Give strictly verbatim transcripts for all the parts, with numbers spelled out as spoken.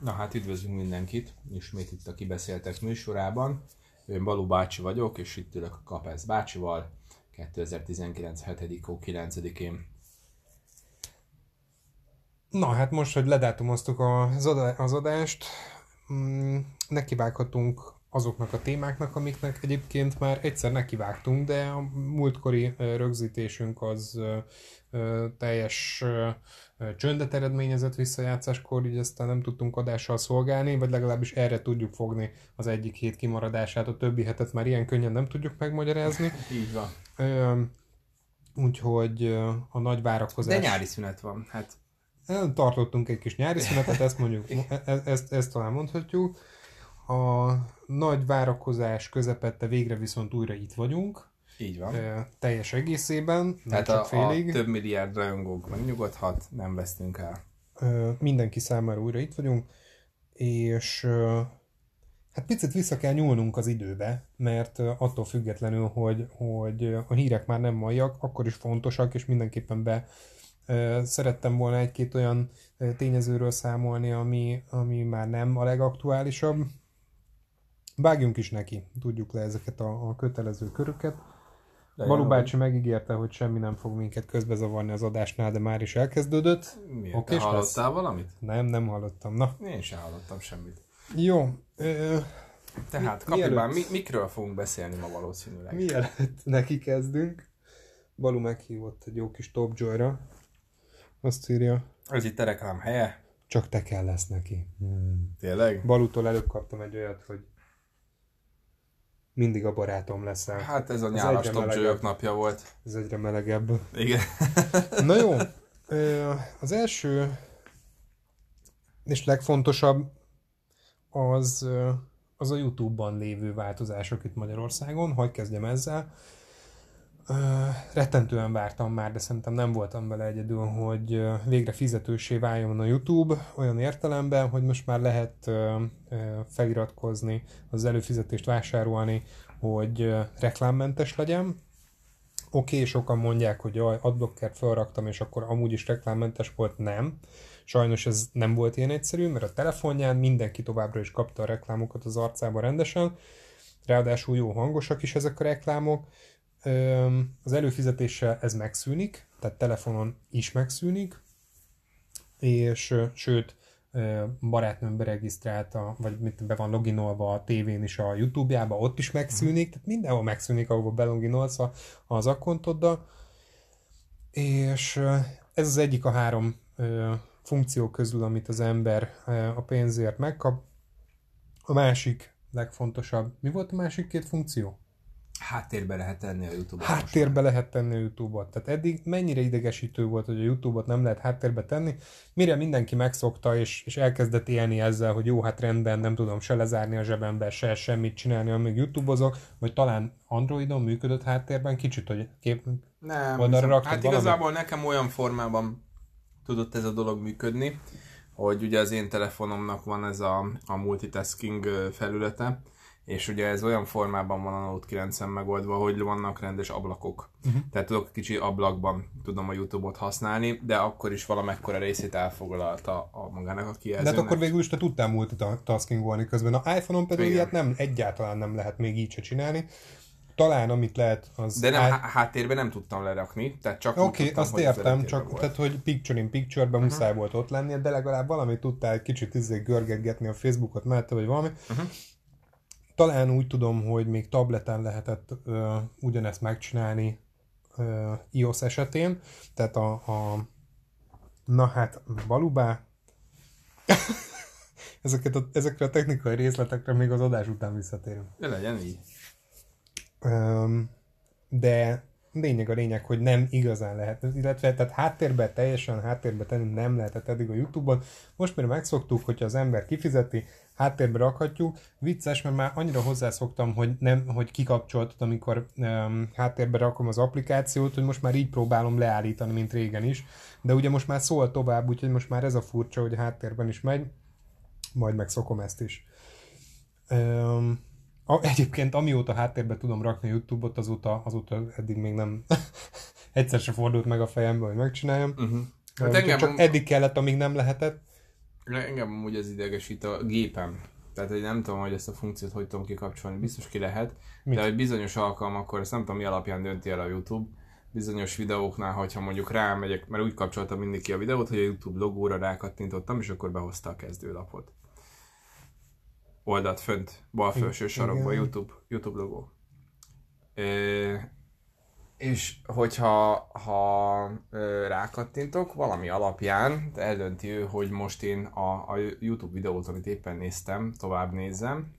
Na hát üdvözlünk mindenkit, ismét itt a Kibeszéltek műsorában. Én Balú bácsi vagyok, és itt ülök a Kapász bácsival kétezer-tizenkilenc. hetedike kilencedikén. Na hát most, hogy ledátumoztuk az, adá- az adást, mm, nekivághatunk azoknak a témáknak, amiknek egyébként már egyszer nekivágtunk, de a múltkori rögzítésünk az teljes csöndet eredményezett visszajátszáskor, így aztán nem tudtunk adással szolgálni, vagy legalábbis erre tudjuk fogni az egyik hét kimaradását, a többi hetet már ilyen könnyen nem tudjuk megmagyarázni. Így van. Úgyhogy a nagy várakozás... De nyári szünet van, hát... Tartottunk egy kis nyári szünetet, ezt mondjuk, ezt, ezt, ezt talán mondhatjuk. A nagy várakozás közepette végre viszont újra itt vagyunk. Így van. E, teljes egészében, nem csak félig. Tehát a több milliárd rajongók megnyugodhat, nem vesztünk el. E, mindenki számára újra itt vagyunk, és e, hát picit vissza kell nyúlnunk az időbe, mert attól függetlenül, hogy, hogy a hírek már nem maiak, akkor is fontosak, és mindenképpen be e, szerettem volna egy-két olyan tényezőről számolni, ami, ami már nem a legaktuálisabb. Vágjunk is neki, tudjuk le ezeket a, a kötelező köröket. Balú bácsi megígérte, hogy semmi nem fog minket közbezavarni az adásnál, de már is elkezdődött. Miért? Okay, te hallottál lesz? Valamit? Nem, nem hallottam. Na. Én sem hallottam semmit. Jó. Ö, Tehát, mi, kapibán, mi, mikről fogunk beszélni ma valószínűleg? Mielőtt neki kezdünk, Balú meghívott egy jó kis Top Joy-ra. Azt írja. Ez itt a reklám helye. Csak te kell lesz neki. Hmm. Tényleg? Balútól előbb kaptam egy olyat, hogy mindig a barátom leszel. Hát ez a nyálas Top Joy-ok napja volt. Ez egyre melegebb. Igen. Na jó, az első és legfontosabb az, az a YouTube-ban lévő változások itt Magyarországon. Hadd kezdjem ezzel. Rettentően vártam már, de szerintem nem voltam vele egyedül, hogy végre fizetőssé váljon a YouTube, olyan értelemben, hogy most már lehet feliratkozni, az előfizetést vásárolni, hogy reklámmentes legyen. Oké, okay, sokan mondják, hogy jaj, adblockert felraktam, és akkor amúgy is reklámmentes volt. Nem. Sajnos ez nem volt ilyen egyszerű, mert a telefonján mindenki továbbra is kapta a reklámokat az arcába rendesen. Ráadásul jó hangosak is ezek a reklámok. Az előfizetéssel ez megszűnik, tehát telefonon is megszűnik, és sőt, barátnőmbe regisztrálta, vagy mit, be van loginolva a tévén is a YouTube-jába, ott is megszűnik, tehát mindenhol megszűnik, ahova beloginolsz az akkontoddal, és ez az egyik a három funkció közül, amit az ember a pénzért megkap. A másik legfontosabb, mi volt a másik két funkció? Háttérbe lehet tenni a YouTube-ot. Háttérbe lehet tenni a YouTube-ot. Tehát eddig mennyire idegesítő volt, hogy a YouTube-ot nem lehet háttérbe tenni, mire mindenki megszokta, és, és elkezdett élni ezzel, hogy jó, hát rendben, nem tudom se lezárni a zsebembe, se semmit csinálni, amíg YouTube-ozok, vagy talán Androidon működött háttérben kicsit, hogy kép... Nem, oldalra hát igazából valami? Nekem olyan formában tudott ez a dolog működni, hogy ugye az én telefonomnak van ez a, a multitasking felülete, és ugye ez olyan formában van a Note kilenc-en megoldva, hogy vannak rendes ablakok. Uh-huh. Tehát tudok kicsi ablakban tudom a YouTube-ot használni, de akkor is valamekkora részét elfoglalta a magának a kijelzőnek. De akkor végül is te tudtál multitaskingolni közben. A iPhone-on pedig ilyet nem, egyáltalán nem lehet még így se csinálni. Talán amit lehet az... De nem, áll... háttérben nem tudtam lerakni, tehát csak... Oké, okay, azt értem, csak volt. Tehát, hogy picture in picture-ben uh-huh. muszáj volt ott lennie, de legalább valami tudtál kicsit izé görgegetni a Facebookot mellette, vagy valami. Uh-huh. Talán úgy tudom, hogy még tableten lehetett ö, ugyanezt megcsinálni ö, iOS esetén, tehát a, a... na hát, valóban ezeket a, ezekre a technikai részletekre még az adás után visszatérünk. De legyen így. Ö, de lényeg a lényeg, hogy nem igazán lehet, illetve tehát háttérbe, teljesen háttérbe tenni nem lehetett eddig a YouTube-on. Most már megszoktuk, hogyha az ember kifizeti, háttérbe rakhatjuk. Vicces, mert már annyira hozzászoktam, hogy, nem, hogy kikapcsoltad, amikor um, háttérbe rakom az applikációt, hogy most már így próbálom leállítani, mint régen is. De ugye most már szól tovább, úgyhogy most már ez a furcsa, hogy a háttérben is megy. Majd megszokom ezt is. Um, a, egyébként amióta háttérbe tudom rakni a YouTube-ot, azóta, azóta eddig még nem egyszer se fordult meg a fejembe, hogy megcsináljam. Uh-huh. Hát engem... Csak eddig kellett, amíg nem lehetett. Engem amúgy ez idegesít a gépen. Tehát hogy nem tudom, hogy ezt a funkciót hogy tudom kikapcsolni. Biztos ki lehet. Mit? De hogy bizonyos alkalmakkor, ezt nem tudom mi alapján dönti el a YouTube. Bizonyos videóknál, hogyha mondjuk rámegyek, mert úgy kapcsoltam mindig ki a videót, hogy a YouTube logóra rákattintottam, és akkor behozta a kezdőlapot. Oldalt fönt, bal felső sarokban YouTube, YouTube logó. E, és hogyha ha, rákattintok, valami alapján eldönti ő, hogy most én a, a YouTube videót, amit éppen néztem, tovább nézzem,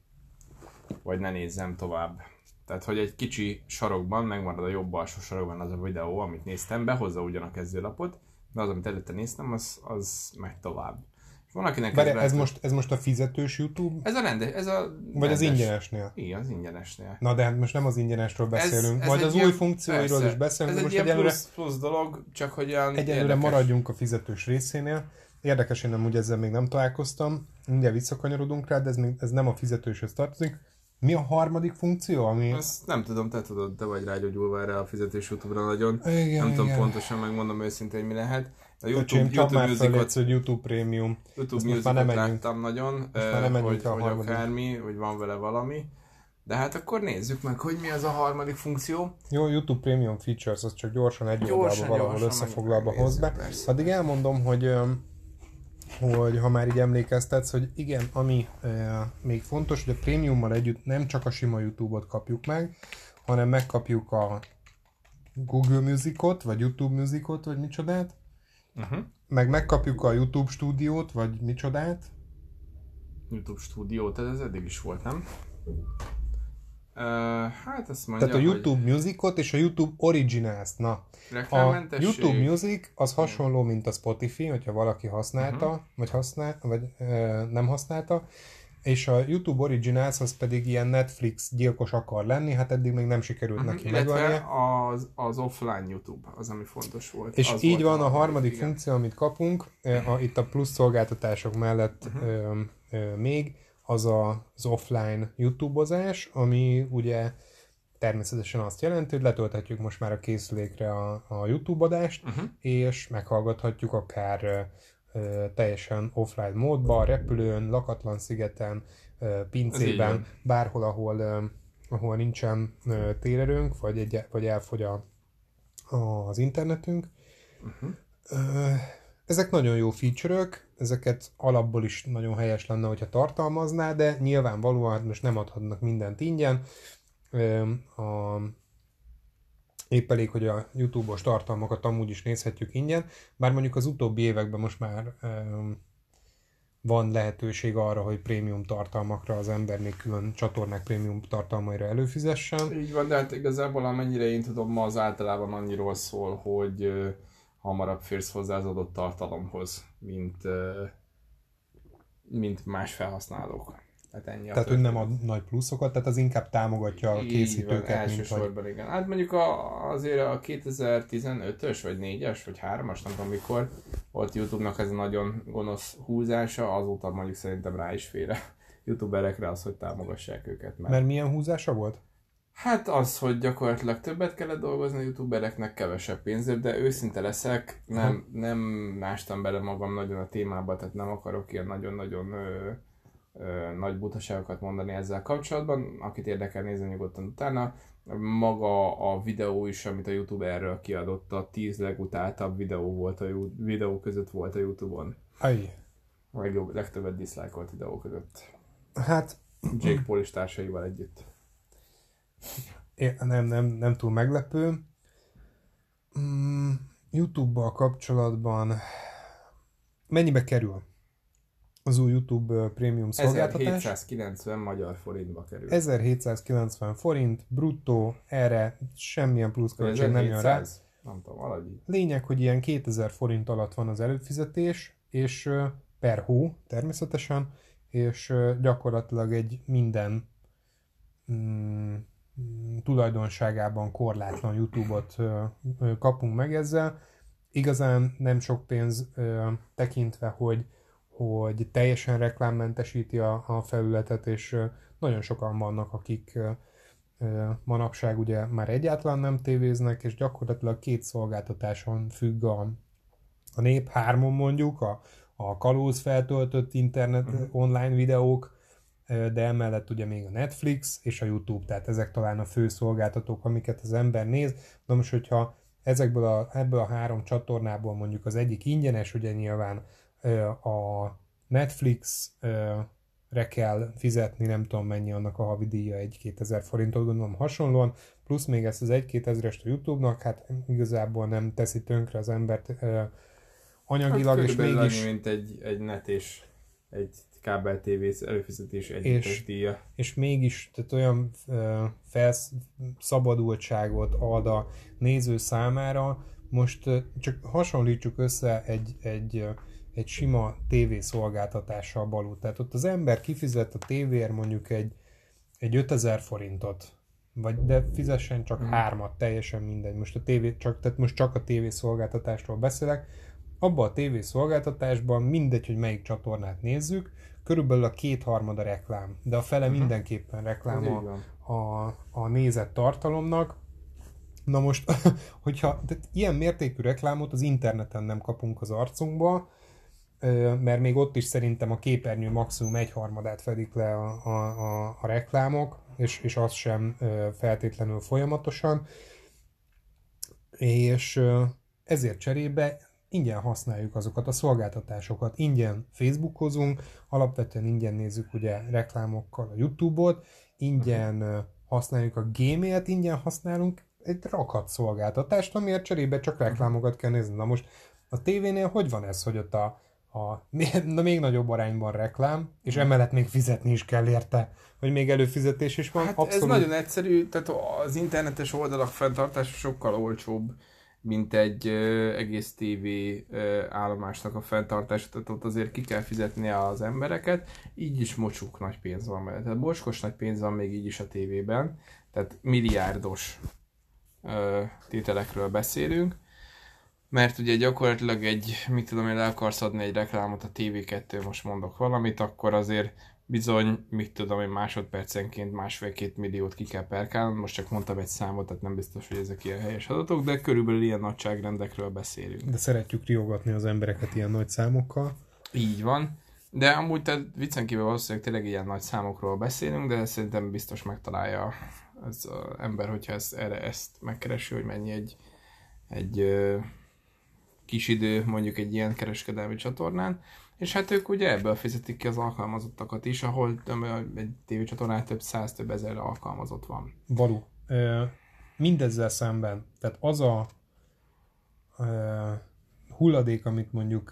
vagy ne nézzem tovább. Tehát, hogy egy kicsi sarokban, megmarad a jobb alsó sarokban az a videó, amit néztem, behozza ugyan a kezdőlapot, de az, amit előtte néztem, az, az megy tovább. Van, akinek ez, ez, most, ez most a fizetős YouTube? Ez a rendes, ez a... Vagy rendes. Az ingyenesnél? Igen, az ingyenesnél. Na de hát most nem az ingyenesről beszélünk, ez, ez majd az új funkcióiról is beszélünk. Ez most egy ilyen plusz, plusz dolog, csak hogy olyan egyelőre maradjunk a fizetős részénél. Érdekes, én amúgy ezzel még nem találkoztam, mindjárt visszakanyarodunk rá, de ez, még, ez nem a fizetőshöz tartozik. Mi a harmadik funkció, ami... Ezt nem tudom, te tudod, te vagy rágyógyulva erre a fizetős YouTube-ra nagyon. Igen, nem igen. Tudom pontosan, megmondom őszintén, hogy mi lehet. A YouTube, Öcsém, YouTube Musicot, fellétsz, hogy YouTube Premium. YouTube Musicot láttam nagyon, eh, hogy, hogy akármi, hogy van vele valami. De hát akkor nézzük meg, hogy mi az a harmadik funkció. Jó, YouTube Premium Features, az csak gyorsan egy oldalba valahol összefoglalba hoz be. Persze. Addig elmondom, hogy, hogy ha már így emlékeztetsz, hogy igen, ami eh, még fontos, hogy a Premiummal együtt nem csak a sima YouTube-ot kapjuk meg, hanem megkapjuk a Google Musicot, vagy YouTube Musicot, vagy micsodát. Uh-huh. Meg megkapjuk a YouTube stúdiót, vagy micsodát? YouTube stúdiót, ez eddig is volt, nem? Uh, hát ezt mondja, tehát a YouTube hogy... Musicot és a YouTube Originals, na. A YouTube Music az hasonló, mint a Spotify, hogyha valaki használta, uh-huh. vagy, használ, vagy e, nem használta. És a YouTube Originals az pedig ilyen Netflix gyilkos akar lenni, hát eddig még nem sikerült uh-huh. neki megölnie. Az, az offline YouTube, az ami fontos volt. És az így van a harmadik igen. funkció, amit kapunk, uh-huh. a, itt a plusz szolgáltatások mellett uh-huh. ö, ö, még, az a, az offline YouTube-ozás, ami ugye természetesen azt jelenti, hogy letölthetjük most már a készülékre a, a YouTube adást, uh-huh. és meghallgathatjuk akár... teljesen offline módban, repülőn, lakatlan szigeten, pincében, bárhol, ahol, ahol nincsen térerőnk, vagy, egy, vagy elfogy a, az internetünk. Uh-huh. Ezek nagyon jó feature-ök, ezeket alapból is nagyon helyes lenne, hogyha tartalmazná, de nyilvánvalóan most nem adhatnak mindent ingyen. A épp elég, hogy a YouTube-os tartalmakat amúgy is nézhetjük ingyen, bár mondjuk az utóbbi években most már um, van lehetőség arra, hogy prémium tartalmakra az ember még külön csatornák prémium tartalmaira előfizessen. Így van, de hát igazából amennyire én tudom, ma az általában annyiról szól, hogy uh, hamarabb férsz hozzá az adott tartalomhoz, mint, uh, mint más felhasználók. Hát tehát ő nem ad nagy pluszokat, tehát az inkább támogatja a készítőket. Így van, elsősorban hogy... igen. Hát mondjuk a, azért a kétezer-tizenötös, vagy négyes, vagy hármas, nem tudom mikor, volt YouTube-nak ez a nagyon gonosz húzása, azóta mondjuk szerintem rá is fér a youtuberekre az, hogy támogassák őket. Mert... mert milyen húzása volt? Hát az, hogy gyakorlatilag többet kellett dolgozni a youtubereknek, kevesebb pénzért, de őszinte leszek, nem, nem mástam bele magam nagyon a témába, tehát nem akarok ilyen nagyon-nagyon... nagy butaságokat mondani ezzel kapcsolatban, akit érdekel nézni nyugodtan utána. Maga a videó is, amit a YouTube erről kiadott, a tíz legutáltabb videó volt a videó között volt a YouTube-on. Ajj. A legjobb, legtöbbet dislike-olt videó között. Hát... Jake Paul és társaival együtt. É, nem, nem, nem túl meglepő. Mm, YouTube-bal kapcsolatban mennyibe kerül? Az új YouTube Premium szolgáltatás. ezerhétszázkilencven magyar forintba kerül. ezerhétszázkilencven forint, bruttó, erre semmilyen plusz költség nem jön rá. Nem tudom, valami. Lényeg, hogy ilyen kétezer forint alatt van az előfizetés, és per hó természetesen, és gyakorlatilag egy minden mm, tulajdonságában korlátlan YouTube-ot kapunk meg ezzel. Igazán nem sok pénz tekintve, hogy hogy teljesen reklámmentesíti a, a felületet, és nagyon sokan vannak, akik manapság ugye már egyáltalán nem tévéznek, és gyakorlatilag két szolgáltatáson függ a, a nép, hármon mondjuk, a, a kalóz feltöltött internet uh-huh. online videók, de emellett ugye még a Netflix és a YouTube, tehát ezek talán a fő szolgáltatók, amiket az ember néz. De most, hogyha ezekből a, ebből a három csatornából mondjuk az egyik ingyenes, ugye nyilván a Netflixre kell fizetni, nem tudom mennyi annak a havidíja, egy-kétezer forintot, gondolom hasonlóan, plusz még ezt az egy-kétezerest a YouTube-nak, hát igazából nem teszi tönkre az embert anyagilag, hát, és mégis... mint egy, egy net és egy kábel tévé előfizetés együttes díja. És mégis tehát olyan felszabadultságot ad a néző számára. Most csak hasonlítsuk össze egy, egy, egy sima tévészolgáltatással Balú. Tehát ott az ember kifizet a tévéért mondjuk egy, egy ötezer forintot, vagy de fizessen csak hmm. hármat, teljesen mindegy. Most a tévé, csak, tehát most csak a tévészolgáltatástól beszélek. Abba a tévészolgáltatásban mindegy, hogy melyik csatornát nézzük, körülbelül a kétharmada reklám, de a fele uh-huh. mindenképpen reklám a, a, a nézett tartalomnak. Na most, hogyha tehát ilyen mértékű reklámot az interneten nem kapunk az arcunkba, mert még ott is szerintem a képernyő maximum egyharmadát fedik le a, a, a, a reklámok, és, és az sem feltétlenül folyamatosan, és ezért cserébe ingyen használjuk azokat a szolgáltatásokat, ingyen Facebookozunk, alapvetően ingyen nézzük ugye reklámokkal a YouTube-ot, ingyen használjuk a Gmailt, ingyen használunk egy rakat szolgáltatást, amiért cserébe csak reklámokat kell nézni. Na most a tévénél hogy van ez, hogy ott a, a na még nagyobb arányban reklám, és emellett még fizetni is kell érte, hogy még előfizetés is van? Hát abszolút. Ez nagyon egyszerű, tehát az internetes oldalak fenntartása sokkal olcsóbb, mint egy ö, egész tévé ö, állomásnak a fenntartása, tehát ott azért ki kell fizetni az embereket, így is mocsuk nagy pénz van mellett. Tehát bocskos nagy pénz van még így is a tévében, tehát milliárdos ö, tételekről beszélünk, mert ugye gyakorlatilag egy, mit tudom én, le akarsz adni egy reklámot a té vé kettő, most mondok valamit, akkor azért bizony, mit tudom én, másodpercenként másfél-két milliót ki kell perkálnod, most csak mondtam egy számot, tehát nem biztos, hogy ezek ilyen helyes adatok, de körülbelül ilyen nagyságrendekről beszélünk. De szeretjük riogatni az embereket ilyen nagy számokkal. Így van, de amúgy tehát viccen kívül valószínűleg tényleg ilyen nagy számokról beszélünk, de szerintem biztos megtalálja az ember, hogyha ezt, erre ezt megkeresi, hogy mennyi egy, egy ö, kis idő mondjuk egy ilyen kereskedelmi csatornán. És hát ők ugye ebből fizetik ki az alkalmazottakat is, ahol egy tévécsatornán több száz, több ezer alkalmazott van. Való. Mindezzel szemben, tehát az a hulladék, amit mondjuk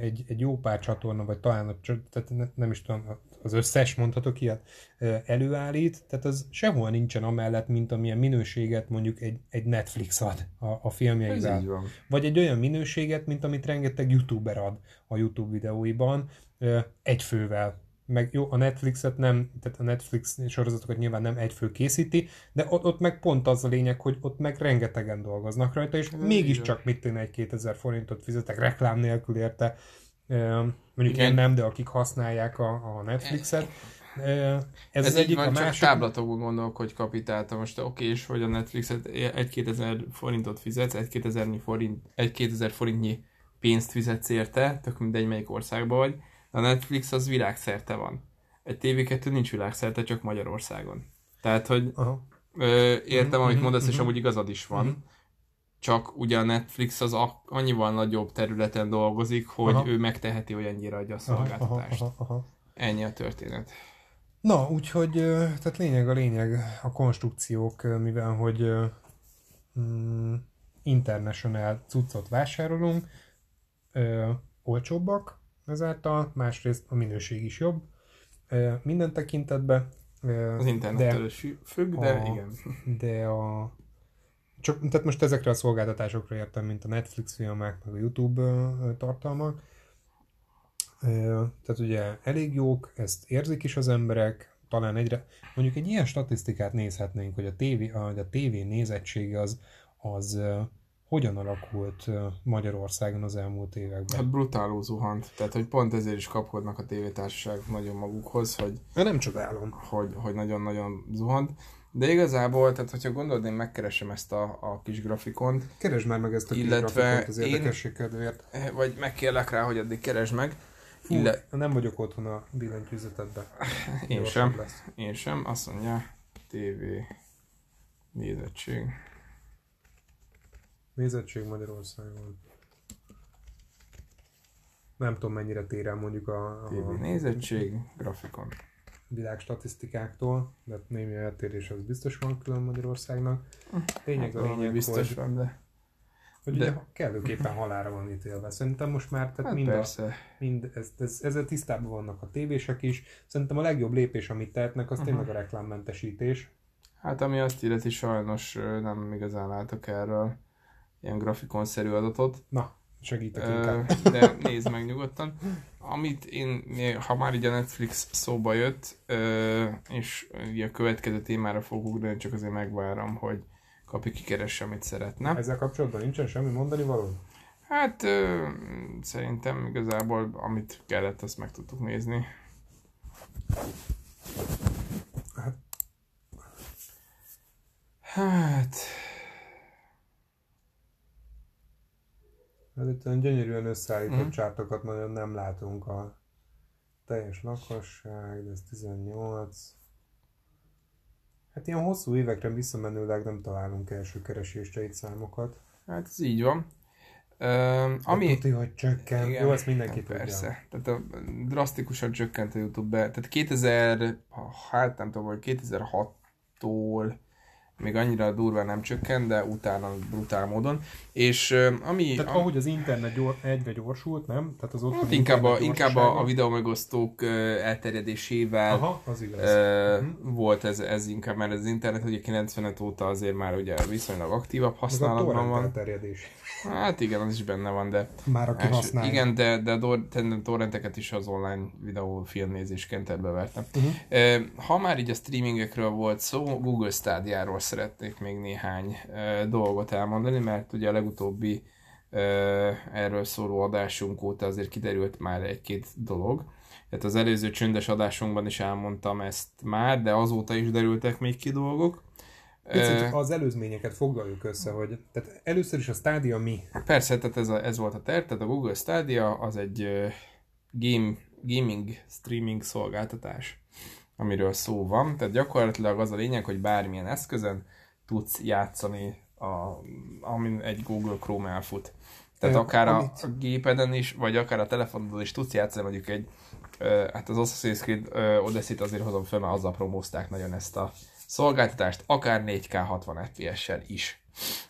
egy, egy jó pár csatorna, vagy talán tehát nem is tudom, az összes, mondhatok ilyet, előállít, tehát az sehol nincsen amellett, mint amilyen minőséget mondjuk egy, egy Netflix ad a, a filmjeivel. Vagy egy olyan minőséget, mint amit rengeteg YouTuber ad a YouTube videóiban, egy fővel. Meg jó, a Netflixet nem, tehát a Netflix sorozatokat nyilván nem egy fő készíti, de ott, ott meg pont az a lényeg, hogy ott meg rengetegen dolgoznak rajta, és mégiscsak mit tényleg egy-kétezer forintot fizetek reklám nélkül érte, mondjuk én nem, de akik használják a, a Netflixet. Ez, ez egyik, van, a másik... Csak táblatokban gondolkodj, kapitálta most, oké, és hogy a Netflixet egy-kétezer forintot fizetsz, egy-kétezer forint, forintnyi pénzt fizetsz érte, tök mindegy melyik országban vagy. A Netflix az világszerte van. Egy té vé kettő nincs világszerte, csak Magyarországon. Tehát, hogy ö, értem, mm-hmm, amit mondasz, mm-hmm. és amúgy igazad is van. Mm-hmm. Csak ugye a Netflix az annyival nagyobb területen dolgozik, hogy aha. ő megteheti, hogy ennyire adja a szolgáltatást. Aha, aha, aha. Ennyi a történet. Na, úgyhogy tehát lényeg a lényeg a konstrukciók, mivel hogy mm, international cuccot vásárolunk, ö, olcsóbbak, ezáltal másrészt a minőség is jobb minden tekintetben. Az internettől is függ, de a, igen. De a, csak, tehát most ezekre a szolgáltatásokra értem, mint a Netflix filmek, meg a YouTube tartalmak. Tehát ugye elég jók, ezt érzik is az emberek, talán egyre... Mondjuk egy ilyen statisztikát nézhetnénk, hogy a tévé, a tévé nézettsége az... az hogyan alakult Magyarországon az elmúlt években? Hát brutálul zuhant. Tehát, hogy pont ezért is kapkodnak a tévétársaságok nagyon magukhoz, hogy... Nem csodálom. Hogy, hogy nagyon-nagyon zuhant. De igazából, tehát hogyha gondolod, én megkeresem ezt a, a kis grafikont. Keresd már meg ezt a kis grafikont az érdekesség kedvéért. Vagy megkérlek rá, hogy addig keresd meg. Fú, Illet... nem vagyok otthon a billentyűzetedben. Én jó, sem. Lesz. Én sem. Azt mondja, tévé nézettség. Nézettség Magyarországon. Nem tudom, mennyire tér el mondjuk a... a té vé nézettség, grafikon. Világ statisztikáktól, de némi eltérés az biztos van külön Magyarországnak. Lényeg a lényeg, biztos hogy, van, de... hogy de... ugye kellőképpen halálra van ítélve. Szerintem most már, tehát hát mind, a, mind ez, ez, ezzel tisztában vannak a tévések is. Szerintem a legjobb lépés, amit tehetnek, az tényleg a reklámmentesítés. Hát ami azt illeti, sajnos nem igazán látok erről ilyen grafikonszerű adatot. Na. Segítek inkább. De nézd meg nyugodtan. Amit én, ha már így a Netflix szóba jött, és a következő témára fogok ugrani, csak azért megvárom, hogy Kapi kikeresse, amit szeretne. Ezzel kapcsolatban nincsen semmi mondani való? Hát szerintem igazából amit kellett, azt meg tudtuk nézni. Hát... Hát itt olyan gyönyörűen összeállított mm. csártokat nagyon nem látunk a teljes lakosság, ez tizennyolc. Hát ilyen hosszú évekre visszamenőleg nem találunk első keresésre itt számokat. Hát ez így van. Öm, ami... Tuti, hogy csökkent. Igen, jó, ezt mindenki tudja. Persze. Tehát a, drasztikusan csökkent a YouTube-be. Tehát kétezer, hát nem tudom, kétezer-hattól még annyira durván nem csökkent, de utána brutál módon. És ami... Tehát am... ahogy az internet gyor... egyre gyorsult, nem? Tehát az ott hát inkább a, inkább a, a videómegosztók elterjedésével aha, az igaz. Ö, uh-huh. volt ez, ez inkább, mert az internet ugye kilencvenöt óta azért már ugye viszonylag aktívabb használatban van. Elterjedés. Hát igen, az is benne van, de... Már aki használja. Igen, de, de a torrenteket is az online videó filmnézésként terbevertem. Uh-huh. Ha már így a streamingekről volt szó, Google Stadia-ról szeretnék még néhány e, dolgot elmondani, mert ugye a legutóbbi e, erről szóló adásunk óta azért kiderült már egy-két dolog. Tehát az előző csöndes adásunkban is elmondtam ezt már, de azóta is derültek még ki dolgok. Picit az előzményeket foglaljuk össze, hogy tehát először is a Stadia mi? Persze, tehát ez, a, ez volt a terv, tehát a Google Stadia az egy game, gaming streaming szolgáltatás, amiről szó van. Tehát gyakorlatilag az a lényeg, hogy bármilyen eszközön tudsz játszani, a, amin egy Google Chrome elfut. Tehát Ön, akár a, a gépeden is, vagy akár a telefonodon is tudsz játszani, mondjuk egy, ö, hát az Assassin's Creed Odyssey-t azért hozom fel, mert azzal promózták nagyon ezt a szolgáltatást, akár négy ká hatvan ef pé es-sel is.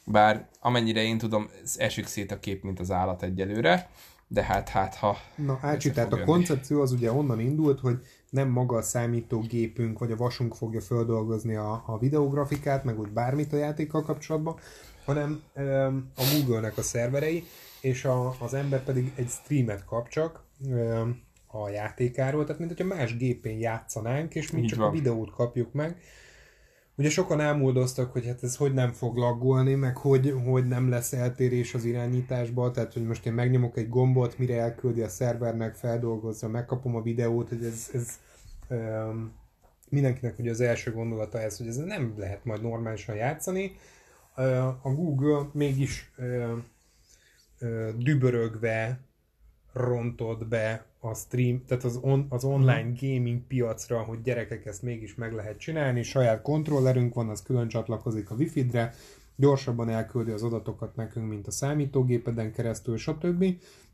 Bár amennyire én tudom, esik szét a kép, mint az állat egyelőre, de hát, hát ha... Na Ácsi, tehát a koncepció az ugye onnan indult, hogy nem maga a számítógépünk, vagy a vasunk fogja földolgozni a, a videografikát, meg úgy bármit a játékkal kapcsolatban, hanem um, a Google-nek a szerverei, és a, az ember pedig egy streamet kap csak um, a játékáról, tehát mint hogyha más gépén játszanánk, és mi így csak van. A videót kapjuk meg. Ugye sokan elmúldoztak, hogy hát ez hogy nem fog laggolni, meg hogy, hogy nem lesz eltérés az irányításba, tehát hogy most én megnyomok egy gombot, mire elküldi a szervernek, feldolgozza, megkapom a videót, hogy ez, ez um, mindenkinek ugye az első gondolata ez, hogy ez nem lehet majd normálisan játszani. Uh, a Google mégis uh, uh, dübörögve rontott be a stream, tehát az, on, az online gaming piacra, hogy gyerekek, ezt mégis meg lehet csinálni, saját kontrollerünk van, az külön csatlakozik a Wi-Fi-re, gyorsabban elküldi az adatokat nekünk, mint a számítógépeden keresztül, stb.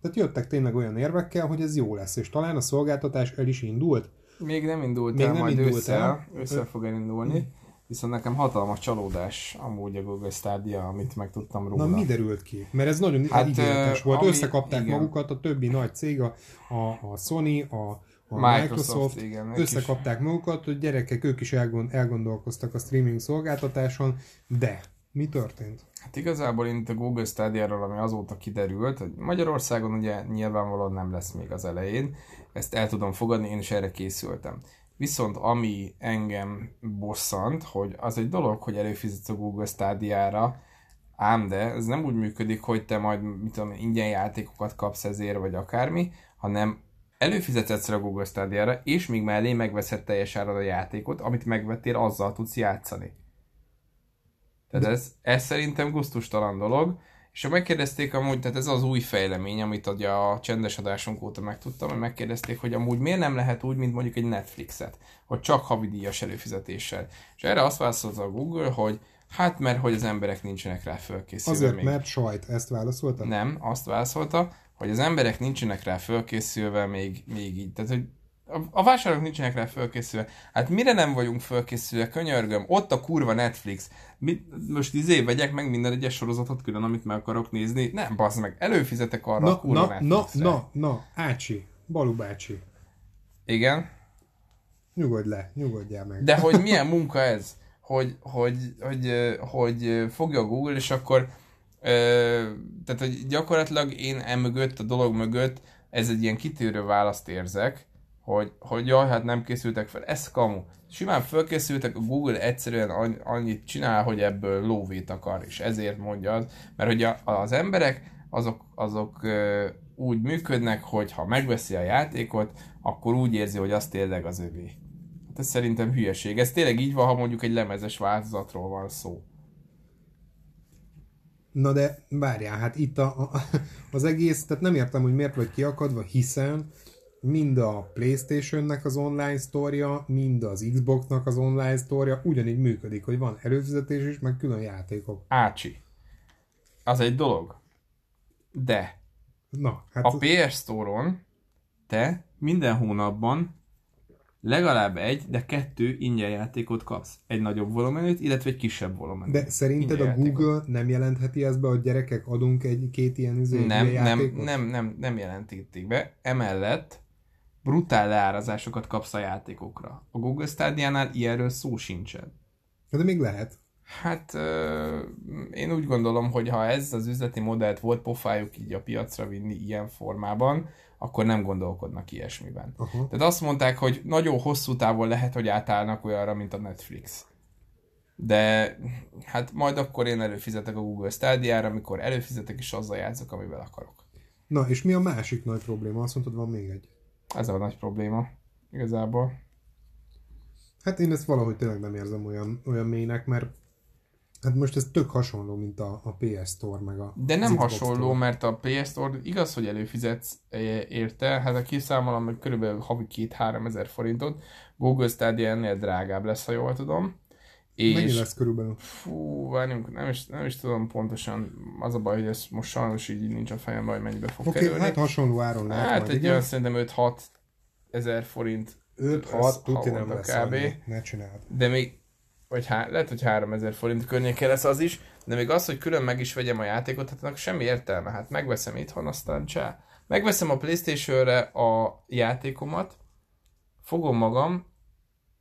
Tehát jöttek tényleg olyan érvekkel, hogy ez jó lesz, és talán a szolgáltatás el is indult. Még nem indult Még el, nem majd indult össze, el. össze fog elindulni. Viszont nekem hatalmas csalódás amúgy a Google Stadia, amit megtudtam róla. Na mi derült ki? Mert ez nagyon hát, ígéretes volt. Ami, összekapták igen. magukat a többi nagy cég, a, a, a Sony, a, a Microsoft, igen, összekapták is. magukat, hogy gyerekek, ők is elgond, elgondolkoztak a streaming szolgáltatáson, de mi történt? Hát igazából én a Google Stadia-ról, ami azóta kiderült, hogy Magyarországon ugye nyilvánvalóan nem lesz még az elején, ezt el tudom fogadni, én is erre készültem. Viszont ami engem bosszant, hogy az egy dolog, hogy előfizetsz a Google Stadia-ra, ám de ez nem úgy működik, hogy te majd mit tudom, ingyen játékokat kapsz ezért, vagy akármi, hanem Előfizethetsz a Google Stadia-ra, és még mellé megveszed teljes áron a játékot, amit megvettél, azzal tudsz játszani. Tehát ez, ez szerintem gusztustalan dolog. És ha megkérdezték amúgy, tehát ez az új fejlemény, amit a csendes adásunk óta megtudtam, hogy megkérdezték, hogy amúgy miért nem lehet úgy, mint mondjuk egy Netflixet, hogy csak havidíjas előfizetéssel. És erre azt válaszolta a Google, hogy hát mert hogy az emberek nincsenek rá fölkészülve. Azért, még. Mert sajt, ezt válaszolta? Nem, azt válaszolta, hogy az emberek nincsenek rá fölkészülve még, még így. Tehát, hogy a vásárlók nincsenek rá fölkészülve. Hát mire nem vagyunk fölkészülve, könyörgöm? Ott a kurva Netflix. Mi, most izé vegyek meg minden egyes sorozatot külön, amit meg akarok nézni. Nem, bazd meg, előfizetek arra na, a kurva na, Netflixre. Na, na, na, ácsi, Balú bácsi. Igen? Nyugodj le, nyugodjál meg. De hogy milyen munka ez? Hogy, hogy, hogy, hogy fogja a Google, és akkor Ö, tehát, hogy gyakorlatilag én emögött, a dolog mögött ez egy ilyen kitérő választ érzek, hogy, hogy jaj, hát nem készültek fel, ez kamu. Simán fölkészültek, a Google egyszerűen annyit csinál, hogy ebből lóvét akar, és ezért mondja az, mert hogy az emberek azok, azok úgy működnek, hogy ha megveszi a játékot, akkor úgy érzi, hogy az tényleg az övé. Hát ez szerintem hülyeség. Ez tényleg így van, ha mondjuk egy lemezes változatról van szó. Na de várjál, hát itt a, a, az egész, tehát nem értem, hogy miért vagy kiakadva, hiszen mind a PlayStation-nek az online sztória, mind az Xbox-nak az online sztória ugyanígy működik, hogy van előfizetés is, meg külön játékok. Ácsi, az egy dolog, de na, hát a pé es Store-on te minden hónapban legalább egy, de kettő ingyen játékot kapsz. Egy nagyobb volumenűt, illetve egy kisebb volumenűt. De szerinted ingyen a Google játékot nem jelentheti ezt be, hogy gyerekek, adunk egy-két ilyen üző nem, ingyen nem, játékot? Nem, nem, nem jelentítik be. Emellett brutál leárazásokat kapsz a játékokra. A Google Stadia-nál ilyenről szó sincsen. De még lehet. Hát euh, én úgy gondolom, hogy ha ez az üzleti modellt volt pofájuk így a piacra vinni ilyen formában, akkor nem gondolkodnak ilyesmiben. Uh-huh. Tehát azt mondták, hogy nagyon hosszú távon lehet, hogy átállnak olyanra, mint a Netflix. De hát majd akkor én előfizetek a Google Stadia-ra, amikor előfizetek, és azzal játszok, amivel akarok. Na, és mi a másik nagy probléma? Azt mondtad, van még egy. Ez a nagy probléma, igazából. Hát én ezt valahogy tényleg nem érzem olyan, olyan mélynek, mert hát most ez tök hasonló, mint a, a pé es Store, meg a de nem Xbox hasonló, Store. Mert a pé es Store igaz, hogy előfizetsz érte, hát a kiszámolom, hogy körülbelül havi két-három ezer forintot, Google Stadia ennél drágább lesz, ha jól tudom. És mennyi lesz körülbelül? Fú, várjunk, nem is, nem is tudom pontosan, az a baj, hogy ez most sajnos így nincs a fejemben, hogy mennyibe fog okay, kerülni. Hát hasonló áron lehet. Hát egy olyan szerintem öt-hat ezer forint. öt-hat tuti nem lesz kb. Annyi, ne csináld. De még vagy há- lehet, hogy háromezer forint környéke lesz az is, de még az, hogy külön meg is vegyem a játékot, hát annak semmi értelme. Hát megveszem itthon, aztán csá. Megveszem a PlayStation-re a játékomat, fogom magam,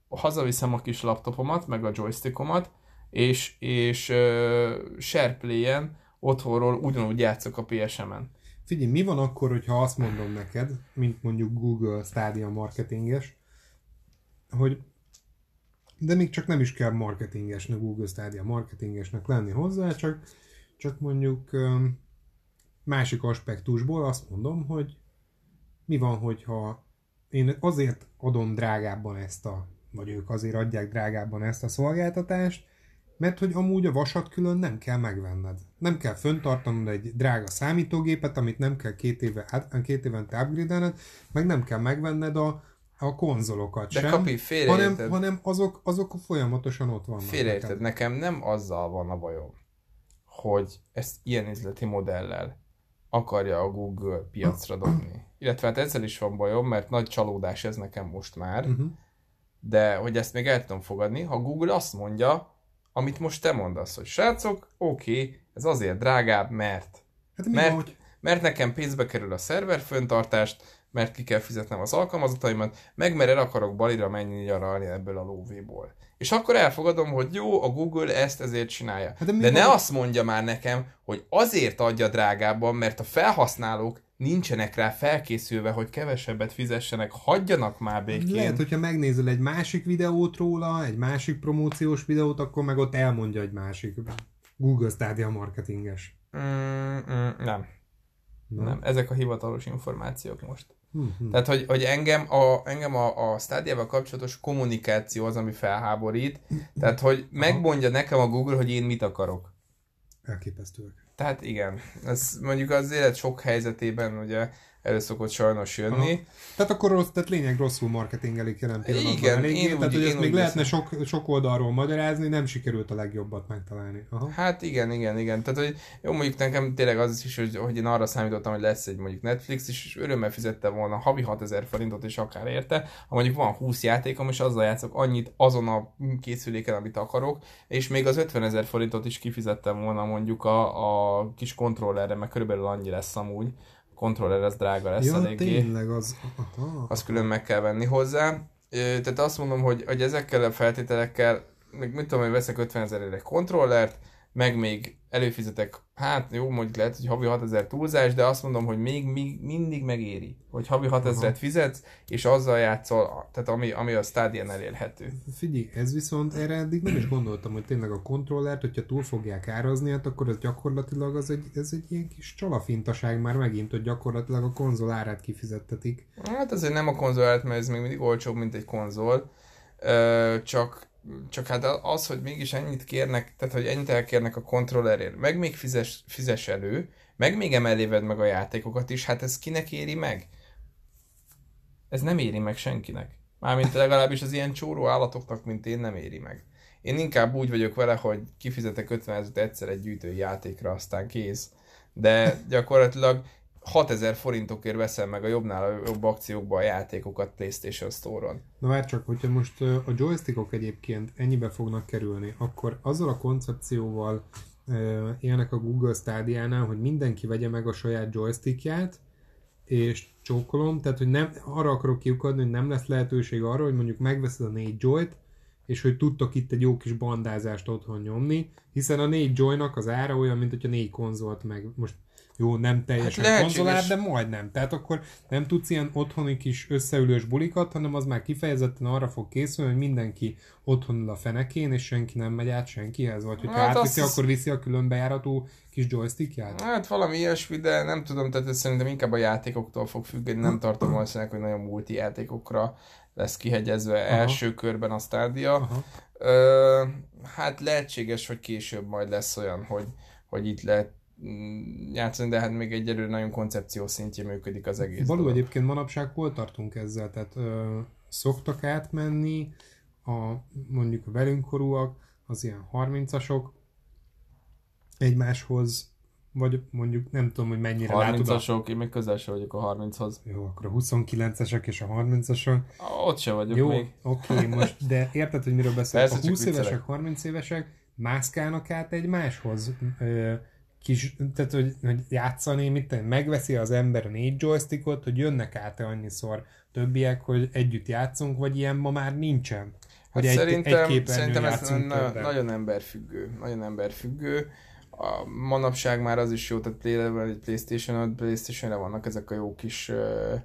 hazaviszem a kis laptopomat, meg a joystickomat, és, és uh, SharePlay-en otthonról ugyanúgy játszok a pé es em-en. Figyelj, mi van akkor, hogyha azt mondom neked, mint mondjuk Google Stadia marketinges, hogy de még csak nem is kell marketingesnek, Google Stadia marketingesnek lenni hozzá, csak, csak mondjuk másik aspektusból azt mondom, hogy mi van, hogyha én azért adom drágábban ezt a, vagy ők azért adják drágábban ezt a szolgáltatást, mert hogy amúgy a vasat külön nem kell megvenned. Nem kell föntartanod egy drága számítógépet, amit nem kell két, éve, két évente upgrade-elned, meg nem kell megvenned a a konzolokat de sem, kapi, hanem, hanem azok, azok folyamatosan ott vannak. Félreérted, nekem nem azzal van a bajom, hogy ezt ilyen üzleti modellel akarja a Google piacra dobni. Illetve hát ezzel is van bajom, mert nagy csalódás ez nekem most már, uh-huh. de hogy ezt még el tudom fogadni, ha Google azt mondja, amit most te mondasz, hogy srácok, oké, okay, ez azért drágább, mert hát mert, van, mert nekem pénzbe kerül a szerver föntartást, mert ki kell fizetnem az alkalmazataimat, meg mert el akarok balira menni nyaralni ebből a lóvéból. És akkor elfogadom, hogy jó, a Google ezt ezért csinálja. Hát de de ne azt mondja már nekem, hogy azért adja drágábban, mert a felhasználók nincsenek rá felkészülve, hogy kevesebbet fizessenek, hagyjanak már békén. Lehet, hogyha megnézel egy másik videót róla, egy másik promóciós videót, akkor meg ott elmondja egy másik Google Stadia marketinges. Mm, mm, nem. Nem. Nem. Ezek a hivatalos információk most. Mm-hmm. Tehát, hogy, hogy engem a, engem a, a Stadia-val kapcsolatos kommunikáció az, ami felháborít. Tehát, hogy megmondja nekem a Google, hogy én mit akarok. Elképesztőek. Tehát igen. Ez mondjuk az élet sok helyzetében ugye elő szokott sajnos jönni. Aha. Tehát akkor rossz, tehát lényeg rosszul marketingelik jelen pillanatban. Igen, elégé. Én úgy, tehát, hogy én ezt úgy még lehetne sok, sok oldalról magyarázni, nem sikerült a legjobbat megtalálni. Aha. Hát igen, igen, igen. Tehát, hogy jó, mondjuk nekem tényleg az is, hogy, hogy én arra számítottam, hogy lesz egy mondjuk Netflix, és örömmel fizettem volna havi hatezer forintot, és akár érte, ha mondjuk van húsz játékom, és azzal játszok annyit azon a készüléken, amit akarok, és még az ötvenezer forintot is kifizettem volna mondjuk a, a kis kontrollerre, mert körülbelül annyi lesz amúgy. Kontroller az drága lesz, ja, eléggé. Tényleg az... Aha. Azt külön meg kell venni hozzá. Tehát azt mondom, hogy, hogy ezekkel a feltételekkel, még mit tudom, hogy veszek ötvenezerre kontrollert, meg még előfizetek, hát jó, mondjuk lehet, hogy havi hatezer túlzás, de azt mondom, hogy még, még mindig megéri, hogy havi hatezret fizetsz, és azzal játszol, tehát ami, ami a Stadion elérhető. Figyelj, ez viszont erre eddig nem is gondoltam, hogy tényleg a kontrollert, hogyha túl fogják árazni, hát akkor ez gyakorlatilag az egy, ez egy ilyen kis csalafintaság már megint, hogy gyakorlatilag a konzol árát kifizettetik. Hát azért nem a konzol árát, mert ez még mindig olcsóbb, mint egy konzol, Ö, csak Csak hát az, hogy mégis ennyit kérnek, tehát hogy ennyit elkérnek a kontrollerért, meg még fizes, fizes elő, meg még emeléved meg a játékokat is, hát ez kinek éri meg? Ez nem éri meg senkinek. Mármint legalábbis az ilyen csóró állatoknak, mint én, nem éri meg. Én inkább úgy vagyok vele, hogy kifizetek ötvenezret egyszer egy gyűjtői játékra, aztán kész. De gyakorlatilag hatezer forintokért veszem meg a jobbnál a jobb akciókba a játékokat PlayStation Store-on. Na várj csak, hogyha most a joystickok egyébként ennyibe fognak kerülni, akkor azzal a koncepcióval élnek a Google Stadiánál, hogy mindenki vegye meg a saját joystickját, és csókolom, tehát hogy nem, arra akarok kiukadni, hogy nem lesz lehetőség arra, hogy mondjuk megveszed a négy joyt, és hogy tudtok itt egy jó kis bandázást otthon nyomni, hiszen a négy joynak az ára olyan, mint hogyha négy konzolt meg most. Jó, nem teljesen hát konzolár, de majdnem. Tehát akkor nem tudsz ilyen otthoni kis összeülős bulikat, hanem az már kifejezetten arra fog készülni, hogy mindenki otthon ül a fenekén, és senki nem megy át senkihez. Vagy hogyha hát átviszi, az... akkor viszi a különbejáratú kis joystickját. Hát valami ilyesmi, de nem tudom, tehát szerintem inkább a játékoktól fog függeni. Nem tartom valószínűleg, hogy nagyon multi játékokra lesz kihegyezve. Aha. Első körben a Stadia. Ö, hát lehetséges, hogy később majd lesz olyan, hogy, hogy itt lehet játszani, de hát még egyelőre nagyon koncepció szintjén működik az egész. Balú, dolog. Egyébként manapság hol tartunk ezzel? Tehát ö, szoktak átmenni a mondjuk a velünk korúak, az ilyen harmincasok egymáshoz, vagy mondjuk nem tudom, hogy mennyire látod. harmincasok, én még közel sem vagyok a harminchoz. Jó, akkor a huszonkilencesek és a harmincasok. Ott sem vagyok. Jó, még. Oké, okay, most, de érted, hogy miről beszélünk? A húsz évesek, harminc évesek mászkálnak át egymáshoz. Ö, Kis, tehát, hogy, hogy játszani, mit tenni, megveszi az ember a négy joystickot, hogy jönnek át-e annyiszor többiek, hogy együtt játszunk, vagy ilyen ma már nincsen. Hogy hát egy, szerintem, egy képernyőn szerintem ez na, nagyon emberfüggő. Nagyon emberfüggő. A manapság már az is jó, tehát play, PlayStation, PlayStation-re vannak ezek a jó kis uh,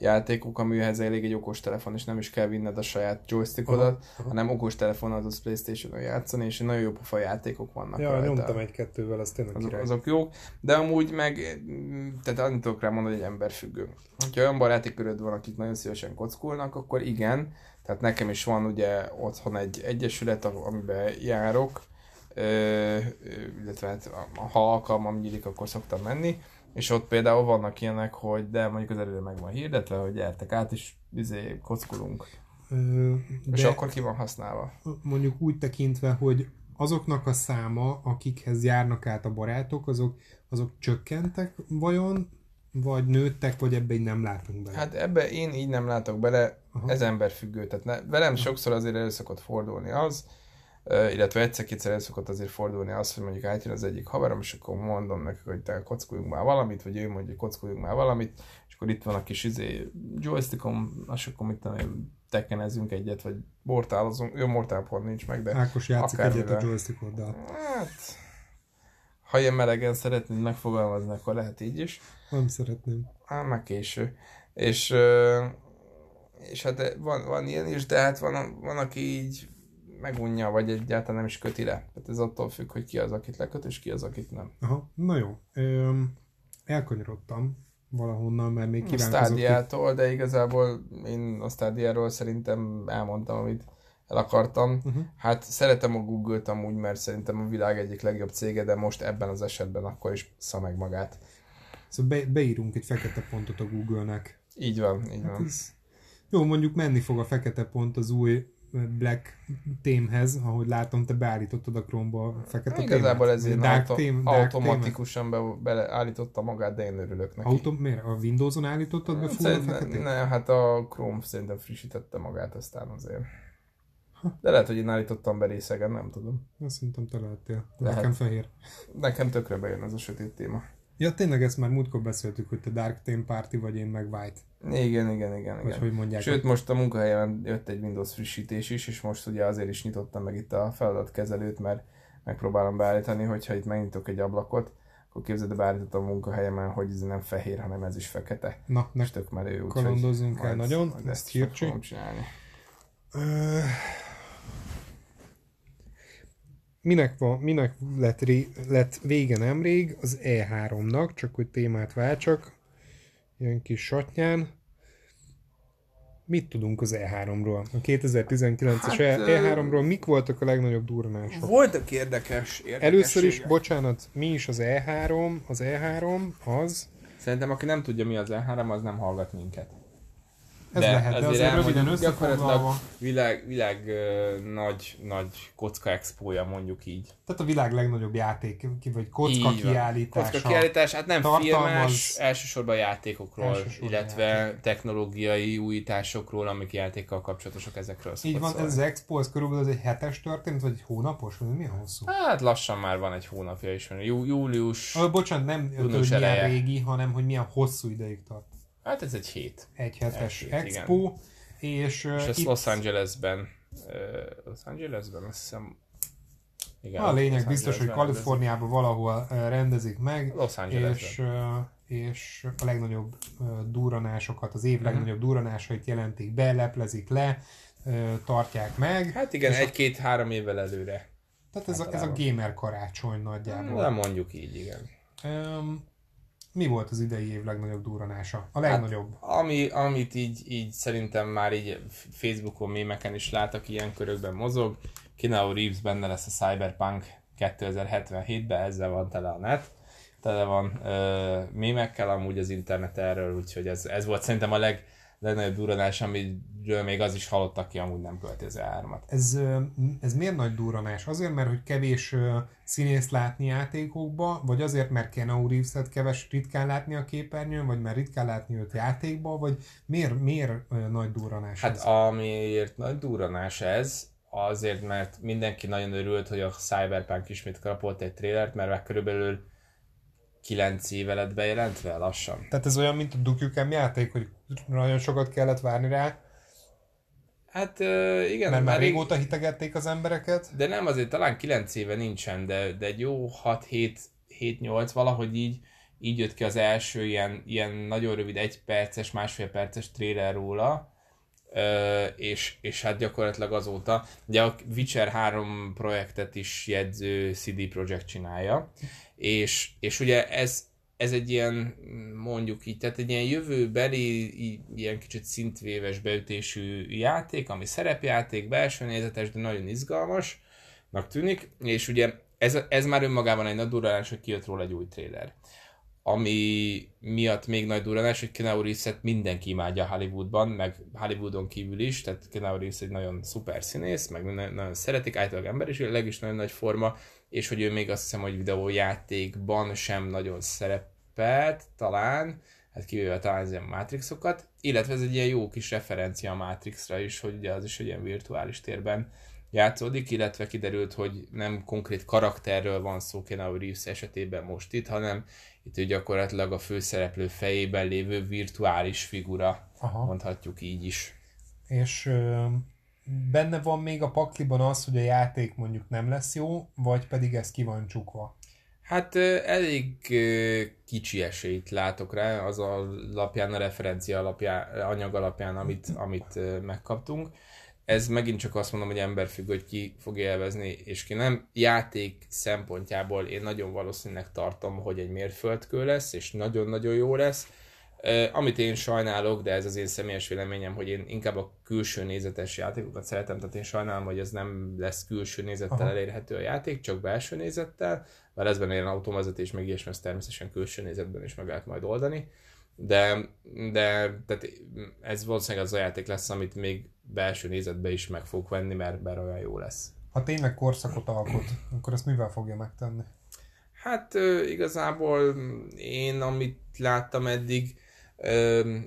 játékok, amihez elég egy okostelefon, és nem is kell vinned a saját joystickodat, hanem okostelefonhoz az PlayStation-on játszani, és nagyon jó pofa játékok vannak. Ja, nyomtam egy-kettővel, az tényleg király. Azok jók, de amúgy meg, tehát annyit tudok rá mondani, hogy egy emberfüggő. Ha olyan baráti köröd van, akik nagyon szívesen kockulnak, akkor igen, tehát nekem is van ugye otthon egy egyesület, amiben járok, illetve hát, ha alkalmam nyílik, akkor szoktam menni, és ott például vannak ilyenek, hogy de mondjuk az előre meg van hirdetve, hogy gyertek át, és izé, kockulunk. Ö, és akkor ki van használva? Mondjuk úgy tekintve, hogy azoknak a száma, akikhez járnak át a barátok, azok, azok csökkentek vajon, vagy nőttek, vagy ebbe így nem látunk bele? Hát ebbe én így nem látok bele, aha, ez emberfüggő. Tehát ne, velem sokszor azért elő szokott fordulni az, illetve egyszer-kétszer el szokott azért fordulni az, hogy mondjuk átjön az egyik haverom, és akkor mondom neki, hogy te kockoljunk már valamit, vagy ő mondja, hogy kockoljunk már valamit, és akkor itt van a kis izé, joystickom, és akkor mit tudom, tekenezünk egyet, vagy mortálozunk, jó, mortálport nincs meg, de Ákos játszik egyet a joystickoddal. Hát, ha ilyen melegen szeretnéd megfogalmazni, akkor lehet így is. Nem szeretném. Hát, meg késő. És, és hát van, van ilyen is, de hát van, van aki így megunja, vagy egyáltalán nem is köti le. Tehát ez attól függ, hogy ki az, akit leköt, és ki az, akit nem. Aha, na jó. elkanyarodtam valahonnan, mert még kívánkozok. A Stadiától, de igazából én a Stadiáról szerintem elmondtam, amit el akartam. Uh-huh. Hát szeretem a Google-t amúgy, mert szerintem a világ egyik legjobb cége, de most ebben az esetben akkor is sza meg magát. Szóval be, beírunk egy fekete pontot a Google-nek. Így van, így hát van. Ez... Jó, mondjuk menni fog a fekete pont az új Black témhez, ahogy látom, te beállítottad a Chrome-ba a fekete témát. Igazából ez én auto- tém, automatikusan be, beleállította magát, de én örülök neki. Auto- miért? A Windows-on állítottad be full a feketét? Ne, hát a Chrome szerintem frissítette magát, aztán azért. De lehet, hogy én állítottam be részegen, nem tudom. Azt szerintem te lehettél. Nekem fehér. Nekem tökre bejön ez a sötét téma. Ja, tényleg ezt már múltkor beszéltük, hogy te Dark Theme Party vagy, én meg White. Igen, igen, igen. igen. Hogy mondják, sőt, most a munkahelyemen jött egy Windows frissítés is, és most ugye azért is nyitottam meg itt a feladatkezelőt, mert megpróbálom beállítani, hogyha itt megnyitok egy ablakot, akkor képzeld, beállítottam a munkahelyemen, hogy ez nem fehér, hanem ez is fekete. Na, ne tök merő, úgyhogy kalandozzunk el nagyon, majd ezt hírtsünk. Öh... Minek, van, minek lett, ré, lett vége nemrég az E háromnak, csak hogy témát váltsak, ilyen kis satnyán. Mit tudunk az E háromról? A kétezer-tizenkilences hát, E háromról mik voltak a legnagyobb durvások? Voltak érdekes érdekességek. Először is, bocsánat, mi is az E három? Az E három az... Szerintem aki nem tudja, mi az E három, az nem hallgat minket. Ez de lehet, de azért röviden összefoglalva. Világ, világ uh, nagy, nagy kocka expója, mondjuk így. Tehát a világ legnagyobb játék, vagy kocka kiállítása. Kocka kiállítás, hát nem filmes, elsősorban játékokról, elsősorban illetve játék. Technológiai újításokról, amik játékkal kapcsolatosak, ezekről szokott. Így van, szólni. Ez az expó, ez körülbelül az egy hetes történet, vagy egy hónapos, vagy milyen hosszú? Hát lassan már van egy hónapja is, Jú, július... Ah, bocsánat, nem július hogy milyen régi, hanem hogy milyen hosszú ideig tart. Hát ez egy hét. Egy hetes expo. És, uh, és ez itt... Los Angelesben. Uh, Los Angelesben azt hiszem... Igen, a lényeg biztos, hogy Kaliforniában valahol uh, rendezik meg. Los Angelesben. És, uh, és a legnagyobb uh, durranásokat, az év uh-huh. legnagyobb durranásait jelentik be, leplezik le, uh, tartják meg. Hát igen, egy-két-három évvel előre. Tehát ez a, ez a gamer karácsony nagyjából. Nem mondjuk így, igen. Um, Mi volt az idei év legnagyobb durranása? A legnagyobb. Hát, ami, amit így, így szerintem már így Facebookon, mémeken is látok, ilyen körökben mozog. Keanu Reeves benne lesz a Cyberpunk kétezer-hetvenhétben, ezzel van tele a net. Tele van ö, mémekkel amúgy az internet erről, úgyhogy ez, ez volt szerintem a leg, legnagyobb durranás, amiről még az is hallott, aki amúgy nem követi az E háromat. Ez, ez miért nagy durranás? Azért, mert hogy kevés színész látni játékokba, vagy azért, mert Keanu Reeves-et keves ritkán látni a képernyőn, vagy mert ritkán látni őt játékba, vagy miért, miért nagy durranás hát ez? Hát amiért nagy durranás ez, azért, mert mindenki nagyon örült, hogy a Cyberpunk ismét kapott egy trélert, mert már körülbelül kilenc éve lett bejelentve lassan. Tehát ez olyan, mint a Duke Nukem játék, hogy nagyon sokat kellett várni rá. Hát uh, igen. Mert már régóta ég... hitegették az embereket. De nem, azért talán kilenc éve nincsen, de, de egy jó hat-hét-nyolc, valahogy így, így jött ki az első ilyen, ilyen nagyon rövid egy perces, másfél perces trailer róla. Uh, és, és hát gyakorlatilag azóta, ugye a Witcher három projektet is jegyző cé dé Projekt csinálja, és, és ugye ez, ez egy ilyen, mondjuk így, tehát egy ilyen jövőbeli, így, ilyen kicsit szintvéves beütésű játék, ami szerepjáték, belső nézetes, de nagyon izgalmasnak tűnik, és ugye ez, ez már önmagában egy nagy durranás, hogy kijött róla egy új trailer. Ami miatt még nagy durranás, hogy Keanu Reeves-et mindenki imádja Hollywoodban, meg Hollywoodon kívül is, tehát Keanu Reeves egy nagyon szuper színész, meg nagyon szeretik, általában ember is, jelenleg is nagyon nagy forma, és hogy ő még azt hiszem, hogy videójátékban sem nagyon szerepelt, talán, hát kivéve talán az ilyen Matrixokat, illetve ez egy ilyen jó kis referencia a Matrixra is, hogy ugye az is egy ilyen virtuális térben játszódik, illetve kiderült, hogy nem konkrét karakterről van szó Keanu Reeves esetében most itt, hanem itt ő gyakorlatilag a főszereplő fejében lévő virtuális figura, aha, mondhatjuk így is. És ö, benne van még a pakliban az, hogy a játék mondjuk nem lesz jó, vagy pedig ez ki van csukva? Hát ö, elég ö, kicsi esélyt látok rá, az alapján, a referencia alapján, anyag alapján, amit, amit ö, megkaptunk. Ez megint csak azt mondom, hogy emberfügg, hogy ki fog élvezni, és ki nem. Játék szempontjából én nagyon valószínűleg tartom, hogy egy mérföldkő lesz, és nagyon-nagyon jó lesz. Amit én sajnálok, de ez az én személyes véleményem, hogy én inkább a külső nézetes játékokat szeretem, tehát én sajnálom, hogy ez nem lesz külső nézettel Aha. elérhető a játék, csak belső nézettel, mert lesz benne ilyen autóvezetés, meg ilyesmi, ezt természetesen külső nézetben is meg lehet majd oldani. De, de tehát ez valószínűleg az a játék lesz, amit még belső nézetbe is meg fog venni, mert, mert olyan jó lesz. Ha tényleg korszakot alkot, akkor ezt mivel fogja megtenni? Hát igazából én, amit láttam eddig,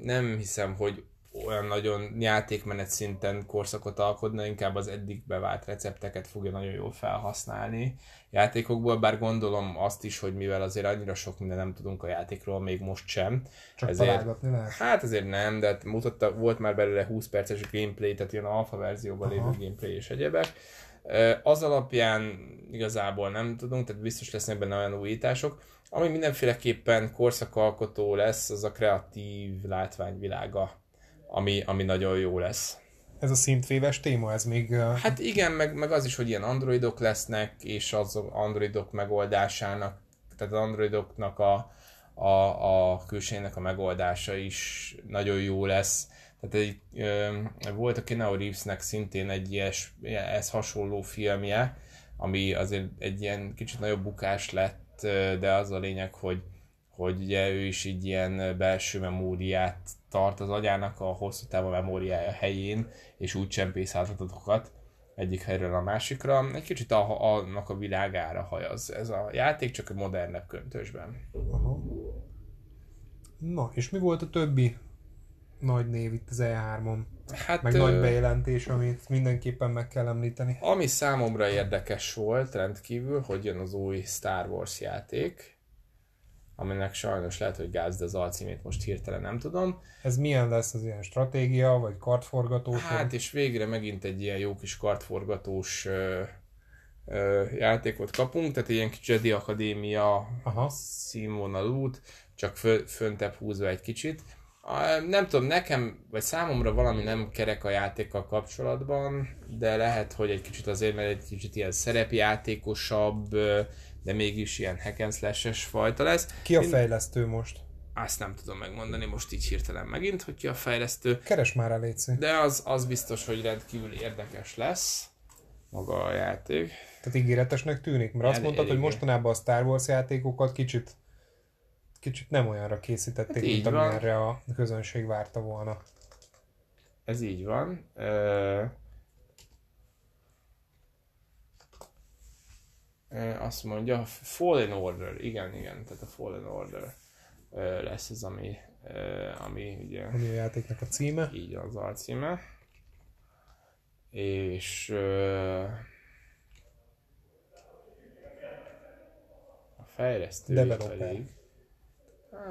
nem hiszem, hogy olyan nagyon játékmenet szinten korszakot alkotna, inkább az eddig bevált recepteket fogja nagyon jól felhasználni játékokból, bár gondolom azt is, hogy mivel azért annyira sok minden nem tudunk a játékról, még most sem. Csak ezért, találgatni lehet? Hát azért nem, de mutatta, volt már belőle húsz perces gameplay, tehát ilyen alfa verzióban lévő gameplay és egyebek. Az alapján igazából nem tudunk, tehát biztos lesznek benne olyan újítások. Ami mindenféleképpen korszakalkotó lesz, az a kreatív látványvilága, ami, ami nagyon jó lesz. Ez a szintvéves téma, ez még... Hát igen, meg, meg az is, hogy ilyen androidok lesznek, és az androidok megoldásának, tehát az androidoknak a, a, a külsejének a megoldása is nagyon jó lesz. Tehát egy, ö, volt a Keanu Reevesnek szintén egy ilyes, ez hasonló filmje, ami azért egy ilyen kicsit nagyobb bukás lett, de az a lényeg, hogy, hogy ugye ő is így ilyen belső memóriát tart az agyának a hosszú távú memóriája helyén, és úgy csempész adatokat egyik helyről a másikra. Egy kicsit a, annak a világára hajaz ez a játék, csak a modernebb köntösben. Aha. Na, és mi volt a többi nagy név itt az E hármon? Hát, meg ö... nagy bejelentés, amit mindenképpen meg kell említeni. Ami számomra érdekes volt rendkívül, hogy jön az új Star Wars játék, aminek sajnos lehet, hogy gáz, de az alcímét most hirtelen nem tudom. Ez milyen lesz, az ilyen stratégia, vagy kartforgatós? Hát, vagy? És végre megint egy ilyen jó kis kartforgatós ö, ö, játékot kapunk, tehát ilyen kis Jedi Akadémia színvonalút, csak föl, föntebb húzva egy kicsit. A, nem tudom, nekem, vagy számomra valami nem kerek a játékkal kapcsolatban, de lehet, hogy egy kicsit azért, mert egy kicsit ilyen szerepjátékosabb, de mégis ilyen hack and slash-es fajta lesz. Ki a fejlesztő most? Azt nem tudom megmondani most így hirtelen megint, hogy ki a fejlesztő. Keres már el, létszín. De az, az biztos, hogy rendkívül érdekes lesz maga a játék. Tehát ígéretesnek tűnik, mert el, azt mondtad, el, hogy mostanában a Star Wars játékokat kicsit Kicsit nem olyanra készítették, hát mint amire a közönség várta volna. Ez így van. Ö... Ö, azt mondja, Fallen Order. Igen, igen, tehát a Fallen Order ö, lesz ez, ami, ö, ami ugye... Ami a játéknak a címe. Így az alcíme. És... Ö... A fejlesztői pedig...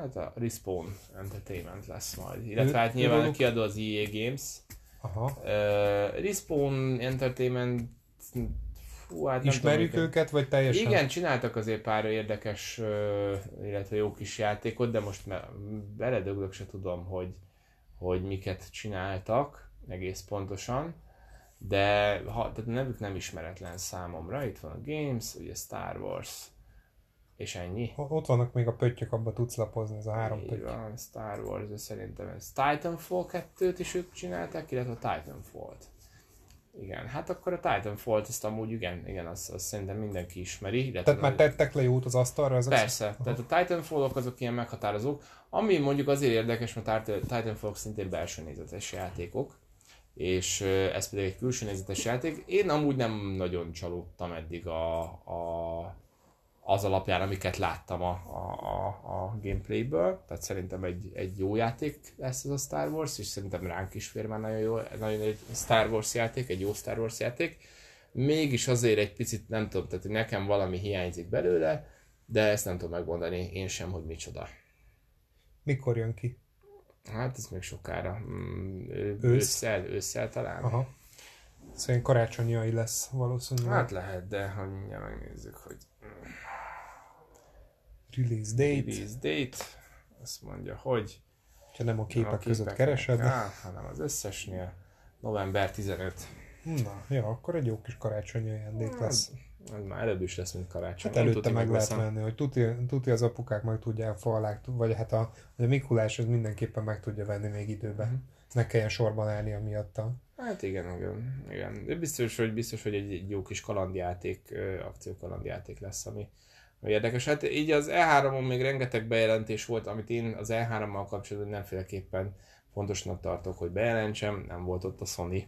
Hát a Respawn Entertainment lesz majd, illetve hát nyilván a kiadó az E A Games. Aha. Uh, Respawn Entertainment... Fú, hát ismerjük tudom, őket, vagy teljesen? Igen, csináltak azért pár érdekes, uh, illetve jó kis játékot, de most me- beledöglök se tudom, hogy, hogy miket csináltak egész pontosan. De ha, tehát a nevük nem ismeretlen számomra, itt van a Games, ugye Star Wars. És ennyi. Ott vannak még a pöttyök, abba tudsz lapozni, ez a három Így pöttyök. Van, Star Wars, de szerintem ez Titanfall kettőt is ők csinálták, illetve a Titanfall-t. Igen, hát akkor a Titanfall-t ezt amúgy igen, igen azt, azt szerintem mindenki ismeri. Tehát már tettek le jót az asztalra? Az persze, az... tehát a Titanfall-ok azok ilyen meghatározók, ami mondjuk azért érdekes, mert a Titanfall-ok szintén belső nézetes játékok, és ez pedig egy külső nézetes játék. Én amúgy nem nagyon csalódtam eddig a... a az alapján, amiket láttam a, a, a, a gameplayből, tehát szerintem egy, egy jó játék lesz ez a Star Wars, és szerintem ránk is fér már nagyon jó, nagyon egy Star Wars játék, egy jó Star Wars játék. Mégis azért egy picit, nem tudom, tehát nekem valami hiányzik belőle, de ezt nem tudom megmondani, én sem, hogy micsoda. Mikor jön ki? Hát ez még sokára. Ősszel, ősszel talán. Aha. Szóval karácsonyai lesz valószínűleg. Hát lehet, de ha mindjárt megnézzük, hogy... Release date. Release date. Azt mondja, hogy... Ha nem a képek, a képek között keresed. Á, hanem az összesnél. november tizenötödike. Na, jó, akkor egy jó kis karácsonyi ajándék lesz. Ez már előbb is lesz, mint karácsony. Hát előtte meg lehet menni, hogy tuti az apukák meg tudják falák, vagy hát a, a Mikulás az mindenképpen meg tudja venni még időben. Mm. Ne kelljen sorban állni amiatt. Hát igen, igen, igen. Biztos, hogy, biztos, hogy egy, egy jó kis kalandjáték, akciókalandjáték lesz, ami érdekes. Hát így az E háromon még rengeteg bejelentés volt, amit én az E hárommal kapcsolatban nemféleképpen fontosnak tartok, hogy bejelentsem, nem volt ott a Sony.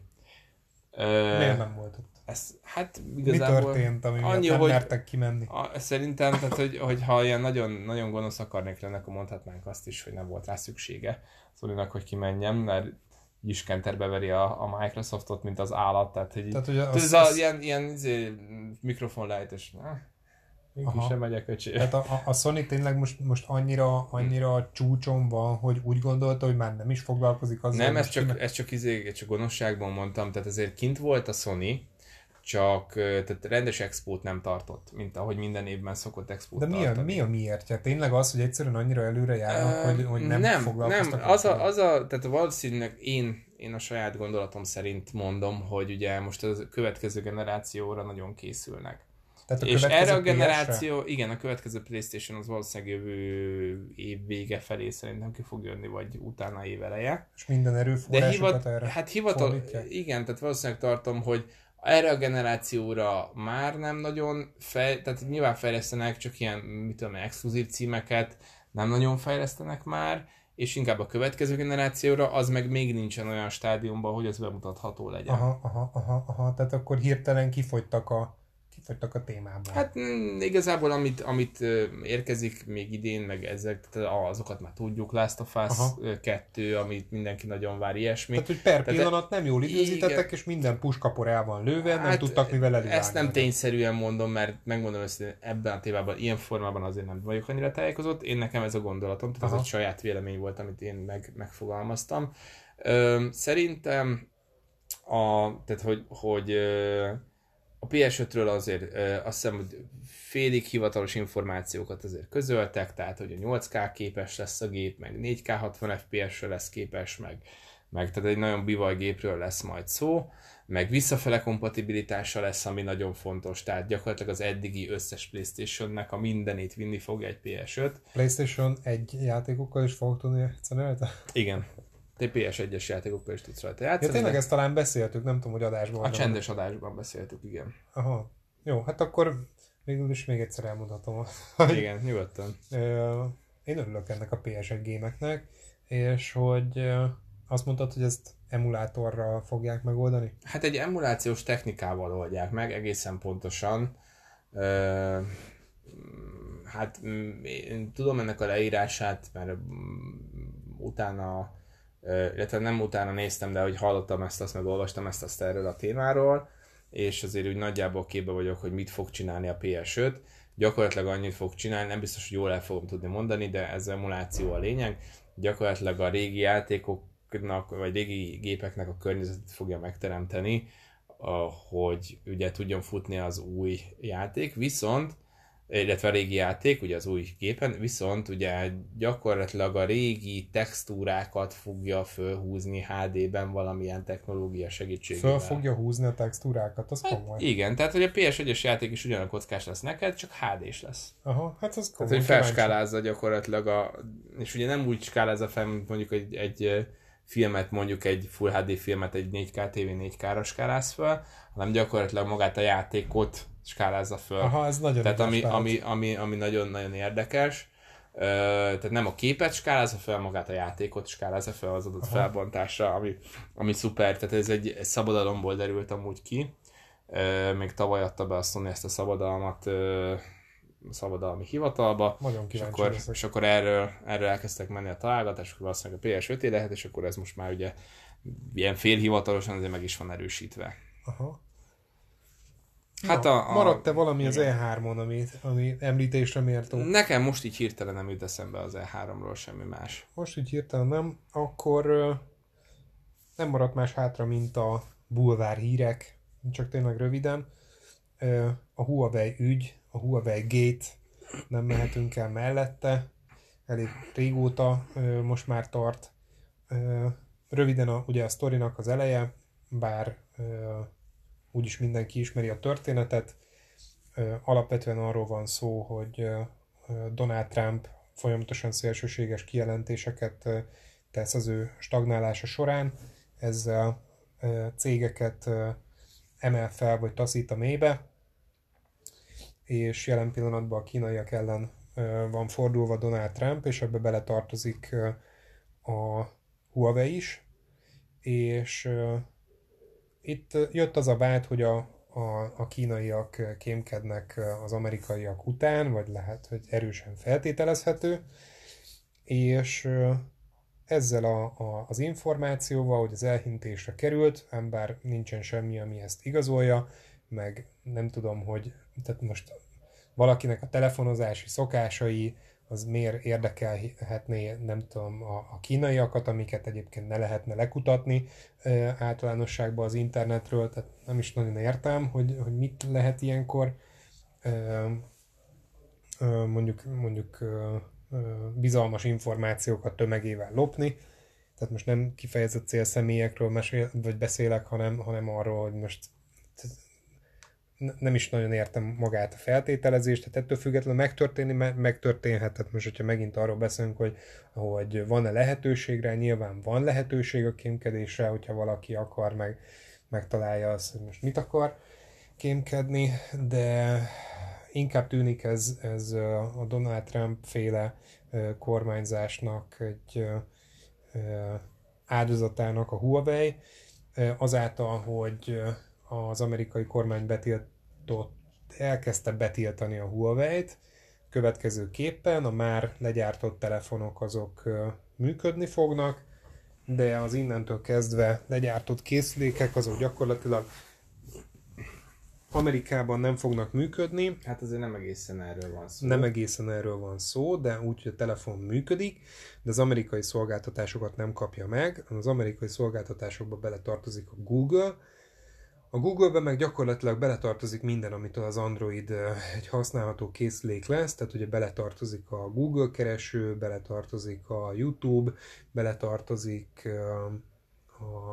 Miért nem volt ott? Ez, hát igazából mi történt, ami annyi, nem hogy, mertek kimenni? A, szerintem, tehát, hogy, hogyha ilyen nagyon, nagyon gonosz akarnék lenni, akkor mondhatnánk azt is, hogy nem volt rá szüksége Sony-nak, hogy kimenjem, mert iskenterbe veri a, a Microsoftot, mint az állat. Tehát, hogy tehát, az, ez az, az ilyen, ilyen izé, mikrofonlejtés. Mégis sem megy a köcsé. Tehát a, a Sony tényleg most, most annyira, annyira hmm. csúcson van, hogy úgy gondolta, hogy már nem is foglalkozik azzal. Nem, ezt csak, nem... ez csak, izé, csak gonoszságban mondtam. Tehát azért kint volt a Sony, csak tehát rendes expót nem tartott, mint ahogy minden évben szokott expót tartani. De mi a, mi a miértje? Tényleg az, hogy egyszerűen annyira előre járnak, uh, hogy, hogy nem, nem foglalkoztak? Nem, az a, az a, tehát valószínűleg én, én a saját gondolatom szerint mondom, hogy ugye most a következő generációra nagyon készülnek. Tehát a és erre a generáció, igen, a következő PlayStation az valószínűleg jövő év vége felé szerintem ki fog jönni, vagy utána év eleje. És minden erőforrásokat hivat, erre hát hivatal, fordítják. Igen, tehát valószínűleg tartom, hogy erre a generációra már nem nagyon, fej, tehát nyilván fejlesztenek csak ilyen, mit tudom, exkluzív címeket, nem nagyon fejlesztenek már, és inkább a következő generációra, az meg még nincsen olyan stádiumban, hogy ez bemutatható legyen. Aha, aha, aha, aha. Tehát akkor hirtelen kifogytak a, kifogytak a témában. Hát m- igazából amit, amit érkezik még idén, meg ezek, azokat már tudjuk, Last of Us kettő, amit mindenki nagyon vár, ilyesmi. Tehát, hogy per tehát pillanat nem jól időzítettek, és minden puskapor el van lőve, hát nem tudtak mivel elirányolni. Ezt nem tényszerűen mondom, mert megmondom össze, ebben a témában, ilyen formában azért nem vagyok annyira tájékozott. Én nekem ez a gondolatom, tehát aha. Ez egy saját vélemény volt, amit én meg, megfogalmaztam. Ö, szerintem a, tehát hogy, hogy a pé es ötről azért ö, azt hiszem, hogy félig hivatalos információkat azért közöltek, tehát hogy a nyolc ká képes lesz a gép, meg négy ká hatvan ef pé es-ről lesz képes, meg, meg tehát egy nagyon bivaj gépről lesz majd szó, meg visszafele kompatibilitása lesz, ami nagyon fontos, tehát gyakorlatilag az eddigi összes PlayStation-nek a mindenét vinni fog egy pé es öt. PlayStation egy játékokkal is fogok tudni egyszerűen? Igen. Te pé es egyes játékokkal is tudsz rajta játszani. Ja, tényleg ezt talán beszéltük, nem tudom, hogy adásban. A csendes adásban beszéltük, igen. Aha. Jó, hát akkor végül is még egyszer elmondhatom. Igen, nyugodtan. Én örülök ennek a pé es egy gémeknek, és hogy azt mondtad, hogy ezt emulátorral fogják megoldani? Hát egy emulációs technikával oldják meg, egészen pontosan. Hát én tudom ennek a leírását, mert utána illetve nem utána néztem, de hogy hallottam ezt, azt meg olvastam ezt, azt erről a témáról, és azért úgy nagyjából képbe vagyok, hogy mit fog csinálni a pé es öt. Gyakorlatilag annyit fog csinálni, nem biztos, hogy jól el fogom tudni mondani, de ez emuláció a lényeg. Gyakorlatilag a régi játékoknak, vagy régi gépeknek a környezetet fogja megteremteni, hogy ugye tudjon futni az új játék, viszont illetve a régi játék, ugye az új gépen, viszont ugye gyakorlatilag a régi textúrákat fogja fölhúzni há dé-ben valamilyen technológia segítségével. Föl fogja húzni a textúrákat, az hát komoly. Igen, tehát hogy a pé es egyes játék is ugyanolyan kockás lesz neked, csak há dés lesz. Aha, hát az komoly. Tehát, hogy felskálázza gyakorlatilag a, és ugye nem úgy skálázza fel, mint mondjuk egy, egy filmet, mondjuk egy Full há dé filmet, egy négy ká té vé négy ká-ra skáláz fel, hanem gyakorlatilag magát a játékot skálázza föl. Aha, ez nagyon tehát ami, ami, ami, ami nagyon-nagyon érdekes. Ö, tehát nem a képet skálázza föl, magát a játékot skálázza föl az adott aha. felbontásra, ami, ami szuper. Tehát ez egy, egy szabadalomból derült amúgy ki. Ö, még tavaly adta be a Sony ezt a szabadalmat ö, a szabadalmi hivatalba. És akkor, és akkor erről, erről elkezdtek menni a találgatás, akkor azt mondjuk a pé es öt lehet, és akkor ez most már ugye ilyen félhivatalosan azért meg is van erősítve. Aha. Hát a, a... maradt-e valami az E hármon, ami, ami említésre mértó? Nekem most így hirtelen nem jut eszembe az E háromról semmi más. Most így hirtelen nem, akkor nem maradt más hátra, mint a bulvár hírek, csak tényleg röviden. A Huawei ügy, a Huawei Gate, nem mehetünk el mellette, elég régóta most már tart. Röviden a, ugye a sztorinak az eleje, bár úgyis mindenki ismeri a történetet. Alapvetően arról van szó, hogy Donald Trump folyamatosan szélsőséges kijelentéseket tesz az ő stagnálása során, ezzel cégeket emel fel vagy taszít a mélybe, és jelen pillanatban a kínaiak ellen van fordulva Donald Trump, és ebbe beletartozik a Huawei is, és itt jött az a vád, hogy a, a, a kínaiak kémkednek az amerikaiak után, vagy lehet, hogy erősen feltételezhető, és ezzel a, a, az információval, hogy az elhintésre került, ám bár nincsen semmi, ami ezt igazolja, meg nem tudom, hogy tehát most valakinek a telefonozási szokásai, az miért érdekelhetné, nem tudom, a, a kínaiakat, amiket egyébként ne lehetne lekutatni e, általánosságban az internetről, tehát nem is nagyon értem, hogy, hogy mit lehet ilyenkor e, e, mondjuk, mondjuk e, e, bizalmas információkat tömegével lopni. Tehát most nem kifejezett célszemélyekről mesél, vagy beszélek, hanem, hanem arról, hogy most nem is nagyon értem magát a feltételezést, tehát ettől függetlenül megtörténni, megtörténhet. Tehát most, hogyha megint arról beszélünk, hogy, hogy van-e lehetőségre, nyilván van lehetőség a kémkedésre, hogyha valaki akar, meg, megtalálja azt, hogy most mit akar kémkedni, de inkább tűnik ez, ez a Donald Trump féle kormányzásnak egy áldozatának a Huawei, azáltal, hogy az amerikai kormány betiltott, elkezdte betiltani a Huawei-t. Következőképpen a már legyártott telefonok azok működni fognak, de az innentől kezdve legyártott készülékek azok gyakorlatilag Amerikában nem fognak működni. Hát azért nem egészen erről van szó. Nem egészen erről van szó, de úgy, hogy a telefon működik, de az amerikai szolgáltatásokat nem kapja meg. Az amerikai szolgáltatásokba beletartozik a Google. A Google-ben meg gyakorlatilag beletartozik minden, amitől az Android egy használható készülék lesz, tehát ugye beletartozik a Google kereső, beletartozik a YouTube, beletartozik a, a,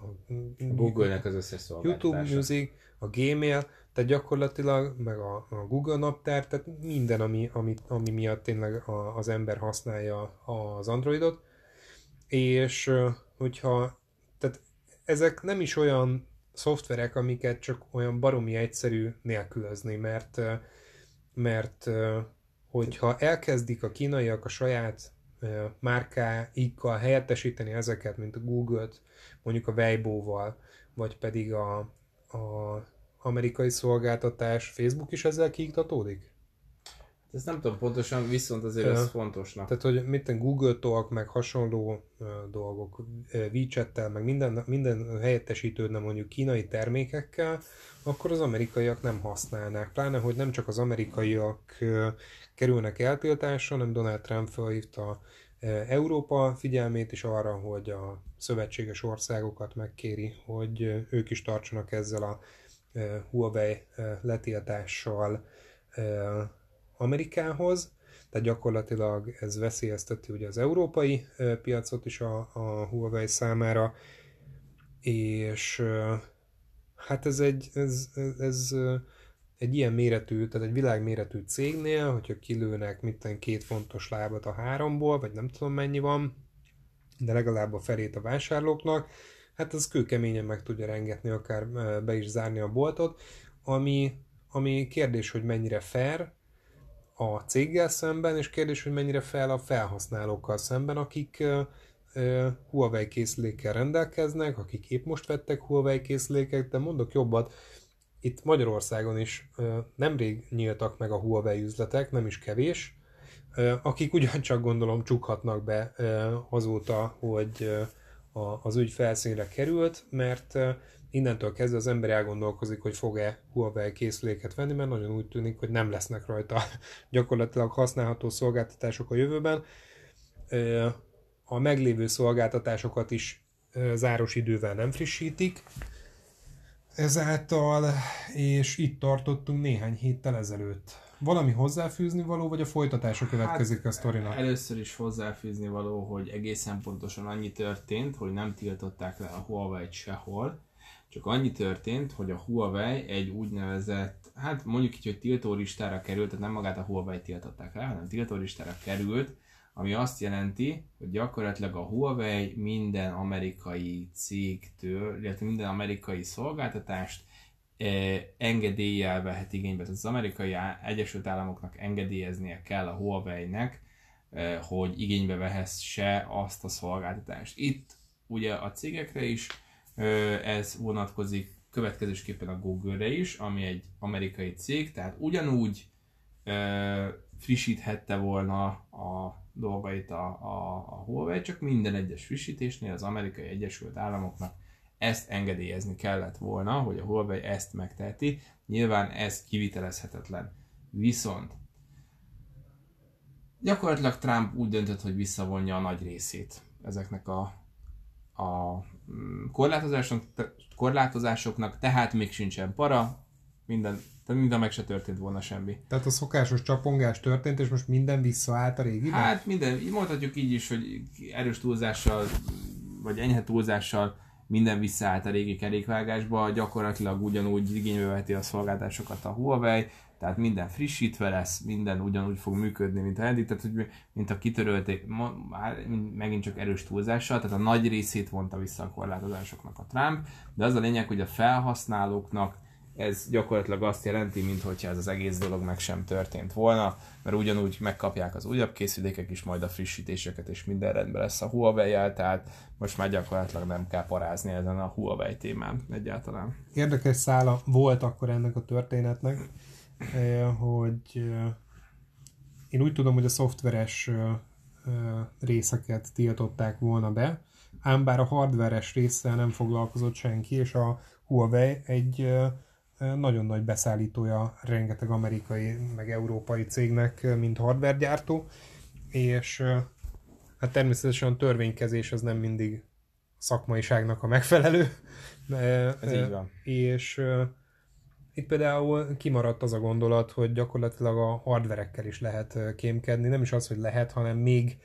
a Google-nek az összes szolgáltatása. YouTube Music, a Gmail, tehát gyakorlatilag meg a, a Google naptár, tehát minden, ami, ami, ami miatt tényleg a, az ember használja az Androidot, és hogyha tehát ezek nem is olyan szoftverek, amiket csak olyan baromi egyszerű nélkülözni, mert, mert hogyha elkezdik a kínaiak a saját márkáikkal helyettesíteni ezeket, mint a Google-t, mondjuk a Weibo-val, vagy pedig a, a amerikai szolgáltatás, Facebook is ezzel kiiktatódik? Ezt nem tudom pontosan, viszont azért ez fontosnak. Tehát, hogy mitten Google Talk, meg hasonló uh, dolgok, WeChat-tel, meg minden, minden helyettesítődne mondjuk kínai termékekkel, akkor az amerikaiak nem használnák. Pláne, hogy nem csak az amerikaiak uh, kerülnek eltiltásra, hanem Donald Trump felhívta uh, Európa figyelmét is arra, hogy a szövetséges országokat megkéri, hogy uh, ők is tartsanak ezzel a uh, Huawei uh, letiltással uh, Amerikához, tehát gyakorlatilag ez veszélyezteti ugye az európai piacot is a, a Huawei számára, és hát ez egy, ez, ez, ez egy ilyen méretű, tehát egy világméretű cégnél, hogyha kilőnek minden két fontos lábat a háromból, vagy nem tudom mennyi van, de legalább a felét a vásárlóknak, hát ez kőkeményen meg tudja rengetni, akár be is zárni a boltot, ami, ami kérdés, hogy mennyire fair a céggel szemben, és kérdés, hogy mennyire fel a felhasználókkal szemben, akik uh, uh, Huawei készülékkel rendelkeznek, akik épp most vettek Huawei készüléket, de mondok jobbat, itt Magyarországon is uh, nemrég nyíltak meg a Huawei üzletek, nem is kevés, uh, akik ugyancsak gondolom csukhatnak be uh, azóta, hogy uh, a, az ügy felszínre került, mert uh, innentől kezdve az ember elgondolkozik, hogy fog-e Huawei készüléket venni, mert nagyon úgy tűnik, hogy nem lesznek rajta gyakorlatilag használható szolgáltatások a jövőben. A meglévő szolgáltatásokat is záros idővel nem frissítik ezáltal, és itt tartottunk néhány héttel ezelőtt. valami hozzáfűzni való, vagy a folytatása következik hát, a sztorinak? Először is hozzáfűzni való, hogy egészen pontosan annyi történt, hogy nem tiltották le a Huawei-t sehol, csak annyi történt, hogy a Huawei egy úgynevezett, hát mondjuk így, hogy tiltólistára került, tehát nem magát a Huawei-t tiltották le, hanem tiltólistára került, ami azt jelenti, hogy gyakorlatilag a Huawei minden amerikai cégtől, illetve minden amerikai szolgáltatást eh, engedéllyel vehet igénybe. Tehát az amerikai Egyesült Államoknak engedélyeznie kell a Huawei-nek, eh, hogy igénybe vehesse azt a szolgáltatást. Itt ugye a cégekre is eh, ez vonatkozik, következésképpen a Google-re is, ami egy amerikai cég, tehát ugyanúgy eh, frissíthette volna a dolgait a, a, a Huawei, csak minden egyes frissítésnél az amerikai Egyesült Államoknak ezt engedélyezni kellett volna, hogy a Huawei ezt megteheti. Nyilván ez kivitelezhetetlen. Viszont gyakorlatilag Trump úgy döntött, hogy visszavonja a nagy részét ezeknek a, a korlátozások, korlátozásoknak, tehát még sincsen para, minden Tehát minden meg se történt volna semmi. Tehát a szokásos csapongás történt, és most minden visszaállt a régiben? Hát minden, mondhatjuk így is, hogy erős túlzással, vagy enyhe túlzással minden visszaállt a régi kerékvágásba, gyakorlatilag ugyanúgy igénybe veheti a szolgáltatásokat a Huawei, tehát minden frissítve lesz, minden ugyanúgy fog működni, mint eddig, tehát úgy, mint a kitörölték, megint csak erős túlzással, tehát a nagy részét vonta vissza a korlátozásoknak a Trump, de az a lényeg, hogy a felhasználóknak ez gyakorlatilag azt jelenti, minthogyha ez az egész dolog meg sem történt volna, mert ugyanúgy megkapják az újabb készülékek is, majd a frissítéseket, és minden rendben lesz a Huawei-jel, tehát most már gyakorlatilag nem kell parázni ezen a Huawei témán egyáltalán. Érdekes szála volt akkor ennek a történetnek, hogy én úgy tudom, hogy a szoftveres részeket tiltották volna be, ám bár a hardveres résszel nem foglalkozott senki, és a Huawei egy nagyon nagy beszállítója rengeteg amerikai, meg európai cégnek, mint hardvergyártó, és hát természetesen a törvénykezés az nem mindig szakmaiságnak a megfelelő. Ez így van. És itt például kimaradt az a gondolat, hogy gyakorlatilag a hardverekkel is lehet kémkedni, nem is az, hogy lehet, hanem még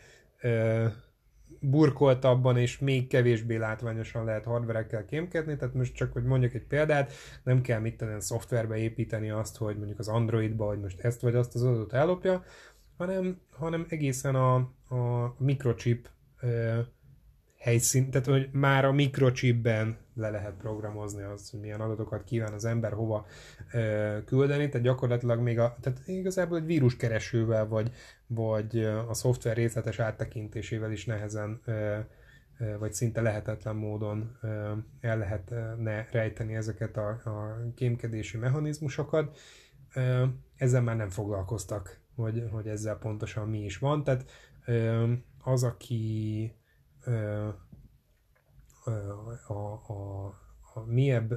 burkoltabban és még kevésbé látványosan lehet hardverekkel kémkedni, tehát most csak, hogy mondjak egy példát, nem kell mit tenni szoftverbe építeni azt, hogy mondjuk az Androidba, hogy most ezt vagy azt az adatot ellopja, hanem, hanem egészen a, a mikrochip e, helyszín, tehát hogy már a mikrochipben le lehet programozni azt, hogy milyen adatokat kíván az ember hova e, küldeni, tehát gyakorlatilag még a, tehát igazából egy víruskeresővel vagy vagy a szoftver részletes áttekintésével is nehezen, vagy szinte lehetetlen módon el lehetne rejteni ezeket a, a kémkedési mechanizmusokat. Ezzel már nem foglalkoztak, hogy, hogy ezzel pontosan mi is van. Tehát az, aki a, a mélyebb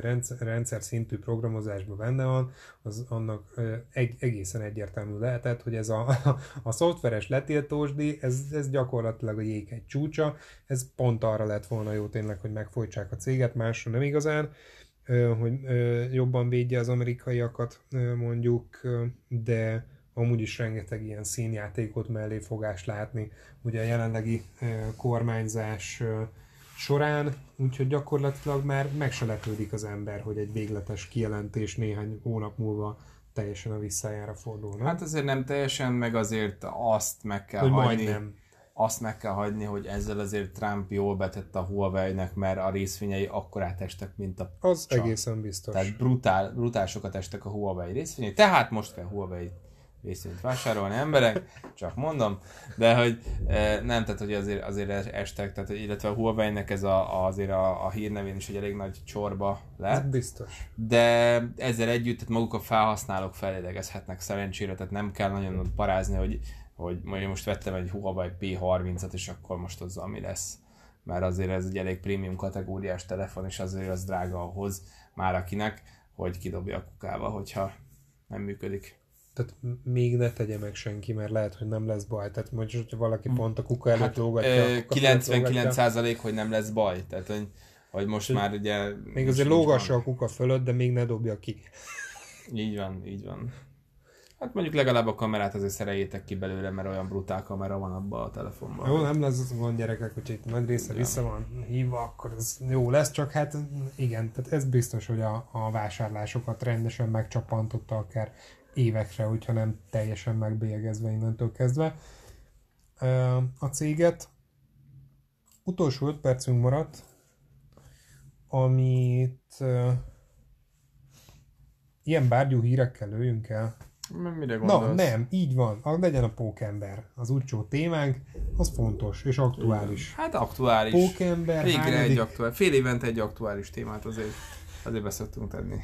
rendszer, rendszer szintű programozásban benne van, az annak egy, egészen egyértelmű lehetett, hogy ez a, a szoftveres letiltósdi, ez, ez gyakorlatilag a jéghegy csúcsa, ez pont arra lett volna jó tényleg, hogy megfojtsák a céget, másra nem igazán, hogy jobban védje az amerikaiakat mondjuk, de amúgy is rengeteg ilyen színjátékot mellé fogás látni, ugye a jelenlegi kormányzás során, úgyhogy gyakorlatilag már meg se lepődik az ember, hogy egy végletes kijelentés néhány hónap múlva teljesen a visszájára fordulna. Hát azért nem teljesen, meg azért azt meg kell hogy hagyni, majdnem. Azt meg kell hagyni, hogy ezzel azért Trump jól betett a Huawei-nek, mert a részvényei akkorát estek, mint a Az csak. Egészen biztos. Tehát brutál, brutál sokat estek a Huawei részvényei, tehát most kell Huawei részvényt vásárolni emberek, csak mondom, de hogy eh, nem, tehát hogy azért, azért estek, tehát, illetve a Huawei-nek ez a, azért a, a hírnevén is egy elég nagy csorba lett. Biztos. De ezzel együtt tehát maguk a felhasználók felélegezhetnek szerencsére, tehát nem kell nagyon parázni, hogy, hogy most vettem egy Huawei P harmincat, és akkor most azzal mi lesz. Mert azért ez egy elég prémium kategóriás telefon, és azért az drága ahhoz már akinek, hogy kidobja a kukába, hogyha nem működik. Tehát még ne tegye meg senki, mert lehet, hogy nem lesz baj. Tehát mondjuk, hogyha valaki pont a kuka előtt hát, lógatja... kilencvenkilenc százalék, hogy nem lesz baj. Tehát, hogy, hogy most hát, már ugye... Még azért lógassa van a kuka fölött, de még ne dobja ki. Így van, így van. Hát mondjuk legalább a kamerát azért szereljétek ki belőle, mert olyan brutál kamera van abban a telefonban. Jó, nem lesz az van gyerekek, hogyha itt nagy része ja. vissza van hívva, akkor ez jó lesz, csak hát igen, tehát ez biztos, hogy a, a vásárlásokat rendesen megcsapantotta akár évekre, hogyha nem teljesen megbélyegezve innentől kezdve a céget. Utolsó öt percünk maradt, amit uh, ilyen bárgyú hírekkel lőjünk el. Mire gondolsz? Na, nem, így van. A, legyen a pókember. Az utcsó témánk, az fontos és aktuális. Hát aktuális. Pókember, végre hányadik? Egy aktuális. Fél évente egy aktuális témát azért, azért beszoktunk tenni.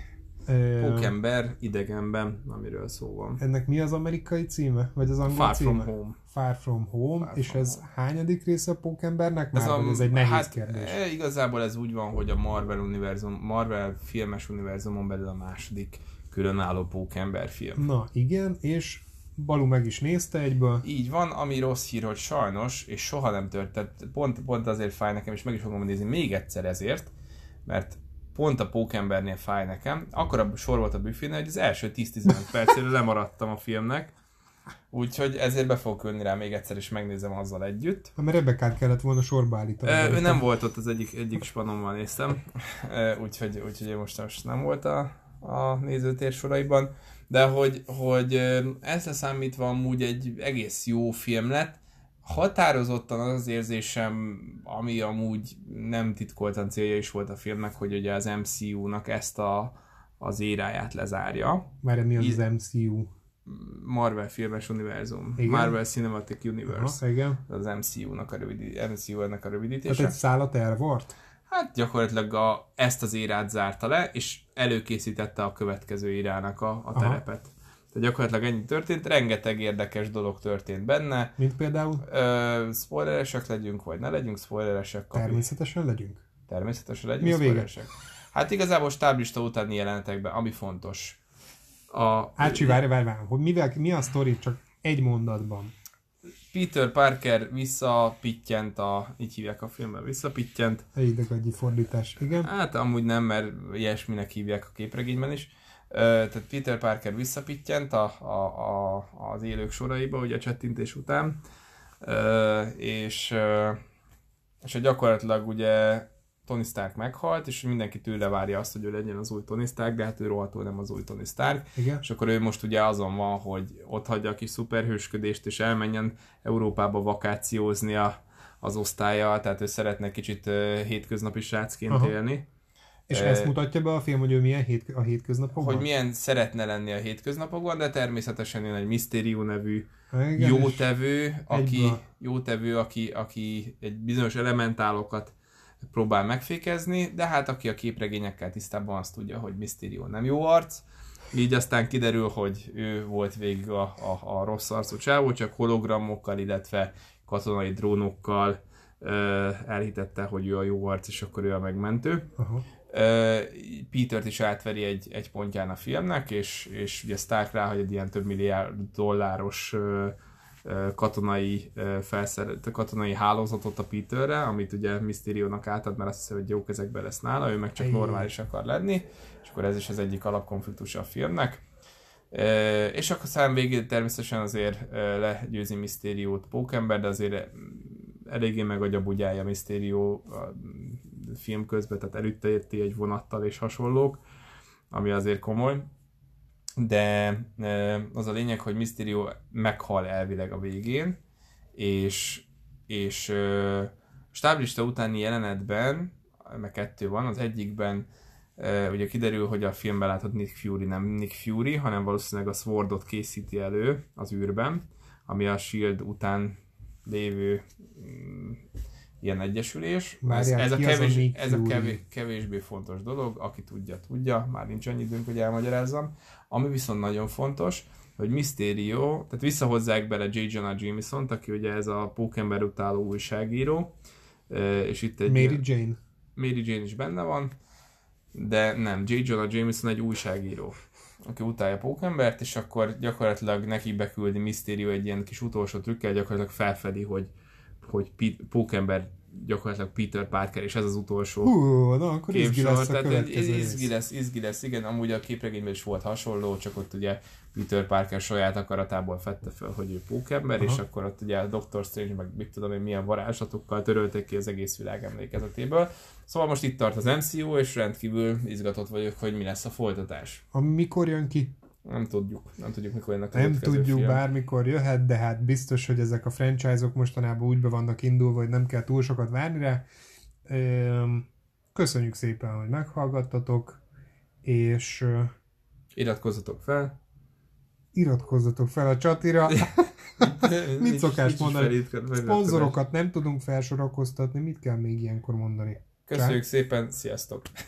Pókember idegenben, amiről szó van. Ennek mi az amerikai címe? Vagy az angol Far címe? From Home. Far From Home. Far és from ez home. Hányadik része a pókembernek? Már ez, a, ez egy nehéz hát, kérdés. Igazából ez úgy van, hogy a Marvel univerzum, Marvel filmes univerzumon belül a második különálló pókember film. Na igen, és Balú meg is nézte egyből. Így van, ami rossz hír, hogy sajnos, és soha nem történt. Pont, pont azért fáj nekem, és meg is fogom nézni még egyszer ezért, mert pont a pókembernél fáj nekem, akkora sor volt a büfénél, hogy az első tíz-tizenöt percére lemaradtam a filmnek, úgyhogy ezért be fogok ülni rá még egyszer, és megnézem azzal együtt. Mert Rebekát kellett volna sorba állítani. Ő nem aztán. Volt ott, az egyik, egyik spanommal néztem, úgyhogy, úgyhogy most, most nem volt a, a nézőtér soraiban, de hogy, hogy ezt leszámítva amúgy egy egész jó film lett. Határozottan az az érzésem, ami amúgy nem titkoltan célja is volt a filmnek, hogy ugye az em cé u-nak ezt a, az éráját lezárja. Már mi az, az em cé u? Marvel filmes univerzum. Igen? Marvel Cinematic Universe. Aha, az em cé u-nak a, rövid, em cé u-nak a rövidítése. Tehát egy szállat elvart? Hát gyakorlatilag a, ezt az érát zárta le, és előkészítette a következő érának a, a terepet. De gyakorlatilag ennyi történt, rengeteg érdekes dolog történt benne. Mint például? Ö, spoileresek legyünk, vagy ne legyünk spoileresek. Kapi. Természetesen legyünk. Természetesen legyünk. Mi a vége? Hát igazából stáblista utáni jelenetekben, ami fontos. Ácsi, várj, várj, várj. Mi a sztori? Csak egy mondatban. Peter Parker visszapittyent a... Így hívják a filmben, visszapittyent. Idegagyi fordítás, igen. Hát amúgy nem, mert ilyesminek hívják a képregényben is. Tehát Peter Parker visszapittyent a, a, a, az élők soraiba, ugye a csettintés után, és, és gyakorlatilag ugye Tony Stark meghalt, és mindenki tőle várja azt, hogy ő legyen az új Tony Stark, de hát ő rohadtul nem az új Tony Stark. Igen. És akkor ő most ugye azon van, hogy ott hagyja a kis szuperhősködést, és elmenjen Európába vakációzni az osztállyal, tehát ő szeretne kicsit hétköznapi srácként aha. élni. És ezt mutatja be a film, hogy ő milyen hét, a hétköznapokban? Hogy milyen szeretne lenni a hétköznapokban, de természetesen jön egy Mysterio nevű igen, jótevő, aki, jótevő aki, aki egy bizonyos elementálokat próbál megfékezni, de hát aki a képregényekkel tisztában azt tudja, hogy Mysterio nem jó arc, így aztán kiderül, hogy ő volt végig a, a, a rossz arcú csávó, csak hologramokkal, illetve katonai drónokkal elhitette, hogy ő a jó arc, és akkor ő a megmentő. Aha. Petert is átveri egy, egy pontján a filmnek, és, és ugye Stark ráhagy egy ilyen több milliárd dolláros ö, ö, katonai, ö, felszerelt, katonai hálózatot a Peterre, amit ugye Mysteriónak átad, mert azt hiszem, hogy jó kezekben lesz nála, ő meg csak normális akar lenni, és akkor ez is az egyik alapkonfliktusa a filmnek. Ö, és akkor szám végén természetesen azért legyőzi Mysteriót pókember, de azért eléggé megadja bugyája Mysterio a film közben, tehát előtte érti egy vonattal és hasonlók, ami azért komoly. De az a lényeg, hogy Mysterio meghal elvileg a végén, és, és stáblista utáni jelenetben, meg kettő van, az egyikben ugye kiderül, hogy a filmben látott Nick Fury nem Nick Fury, hanem valószínűleg a Swordot készíti elő az űrben, ami a Shield után lévő mm, ilyen egyesülés. Várjál, ez, ez a, kevés, a, ez a kevés, kevésbé fontos dolog, aki tudja, tudja, már nincs annyi időnk, hogy elmagyarázzam. Ami viszont nagyon fontos, hogy Mysterio, tehát visszahozzák bele J. Jonah Jamesont, aki ugye ez a pókember utáló újságíró, és itt egy... Mary Jane. Mary Jane is benne van, de nem, J. Jonah Jameson egy újságíró, aki utálja pókembert, és akkor gyakorlatilag neki beküldi Mysterio egy ilyen kis utolsó trükkel, gyakorlatilag felfedi, hogy, hogy pókember gyakorlatilag Peter Parker, és ez az utolsó Hú, na, akkor izgi lesz a következő rész. Izgi lesz, izgi lesz, igen, amúgy a képregényben is volt hasonló, csak ott ugye Peter Parker saját akaratából fedte fel, hogy ő pókember, Aha. és akkor ott ugye a Doctor Strange, meg mit tudom én milyen varázslatokkal törölték ki az egész világ emlékezetéből. Szóval most itt tart az em cé u, és rendkívül izgatott vagyok, hogy mi lesz a folytatás. Amikor jön ki? Nem tudjuk. Nem tudjuk, mikor jönnek a következő Nem tudjuk, film. Bármikor jöhet, de hát biztos, hogy ezek a franchise-ok mostanában úgy be vannak indulva, hogy nem kell túl sokat várni rá. Köszönjük szépen, hogy meghallgattatok, és... Iratkozzatok fel. Iratkozzatok fel a csatira. Mit szokás mondani? Szponzorokat nem tudunk felsorakoztatni, mit kell még ilyenkor mondani? Köszönjük Csá? szépen, sziasztok!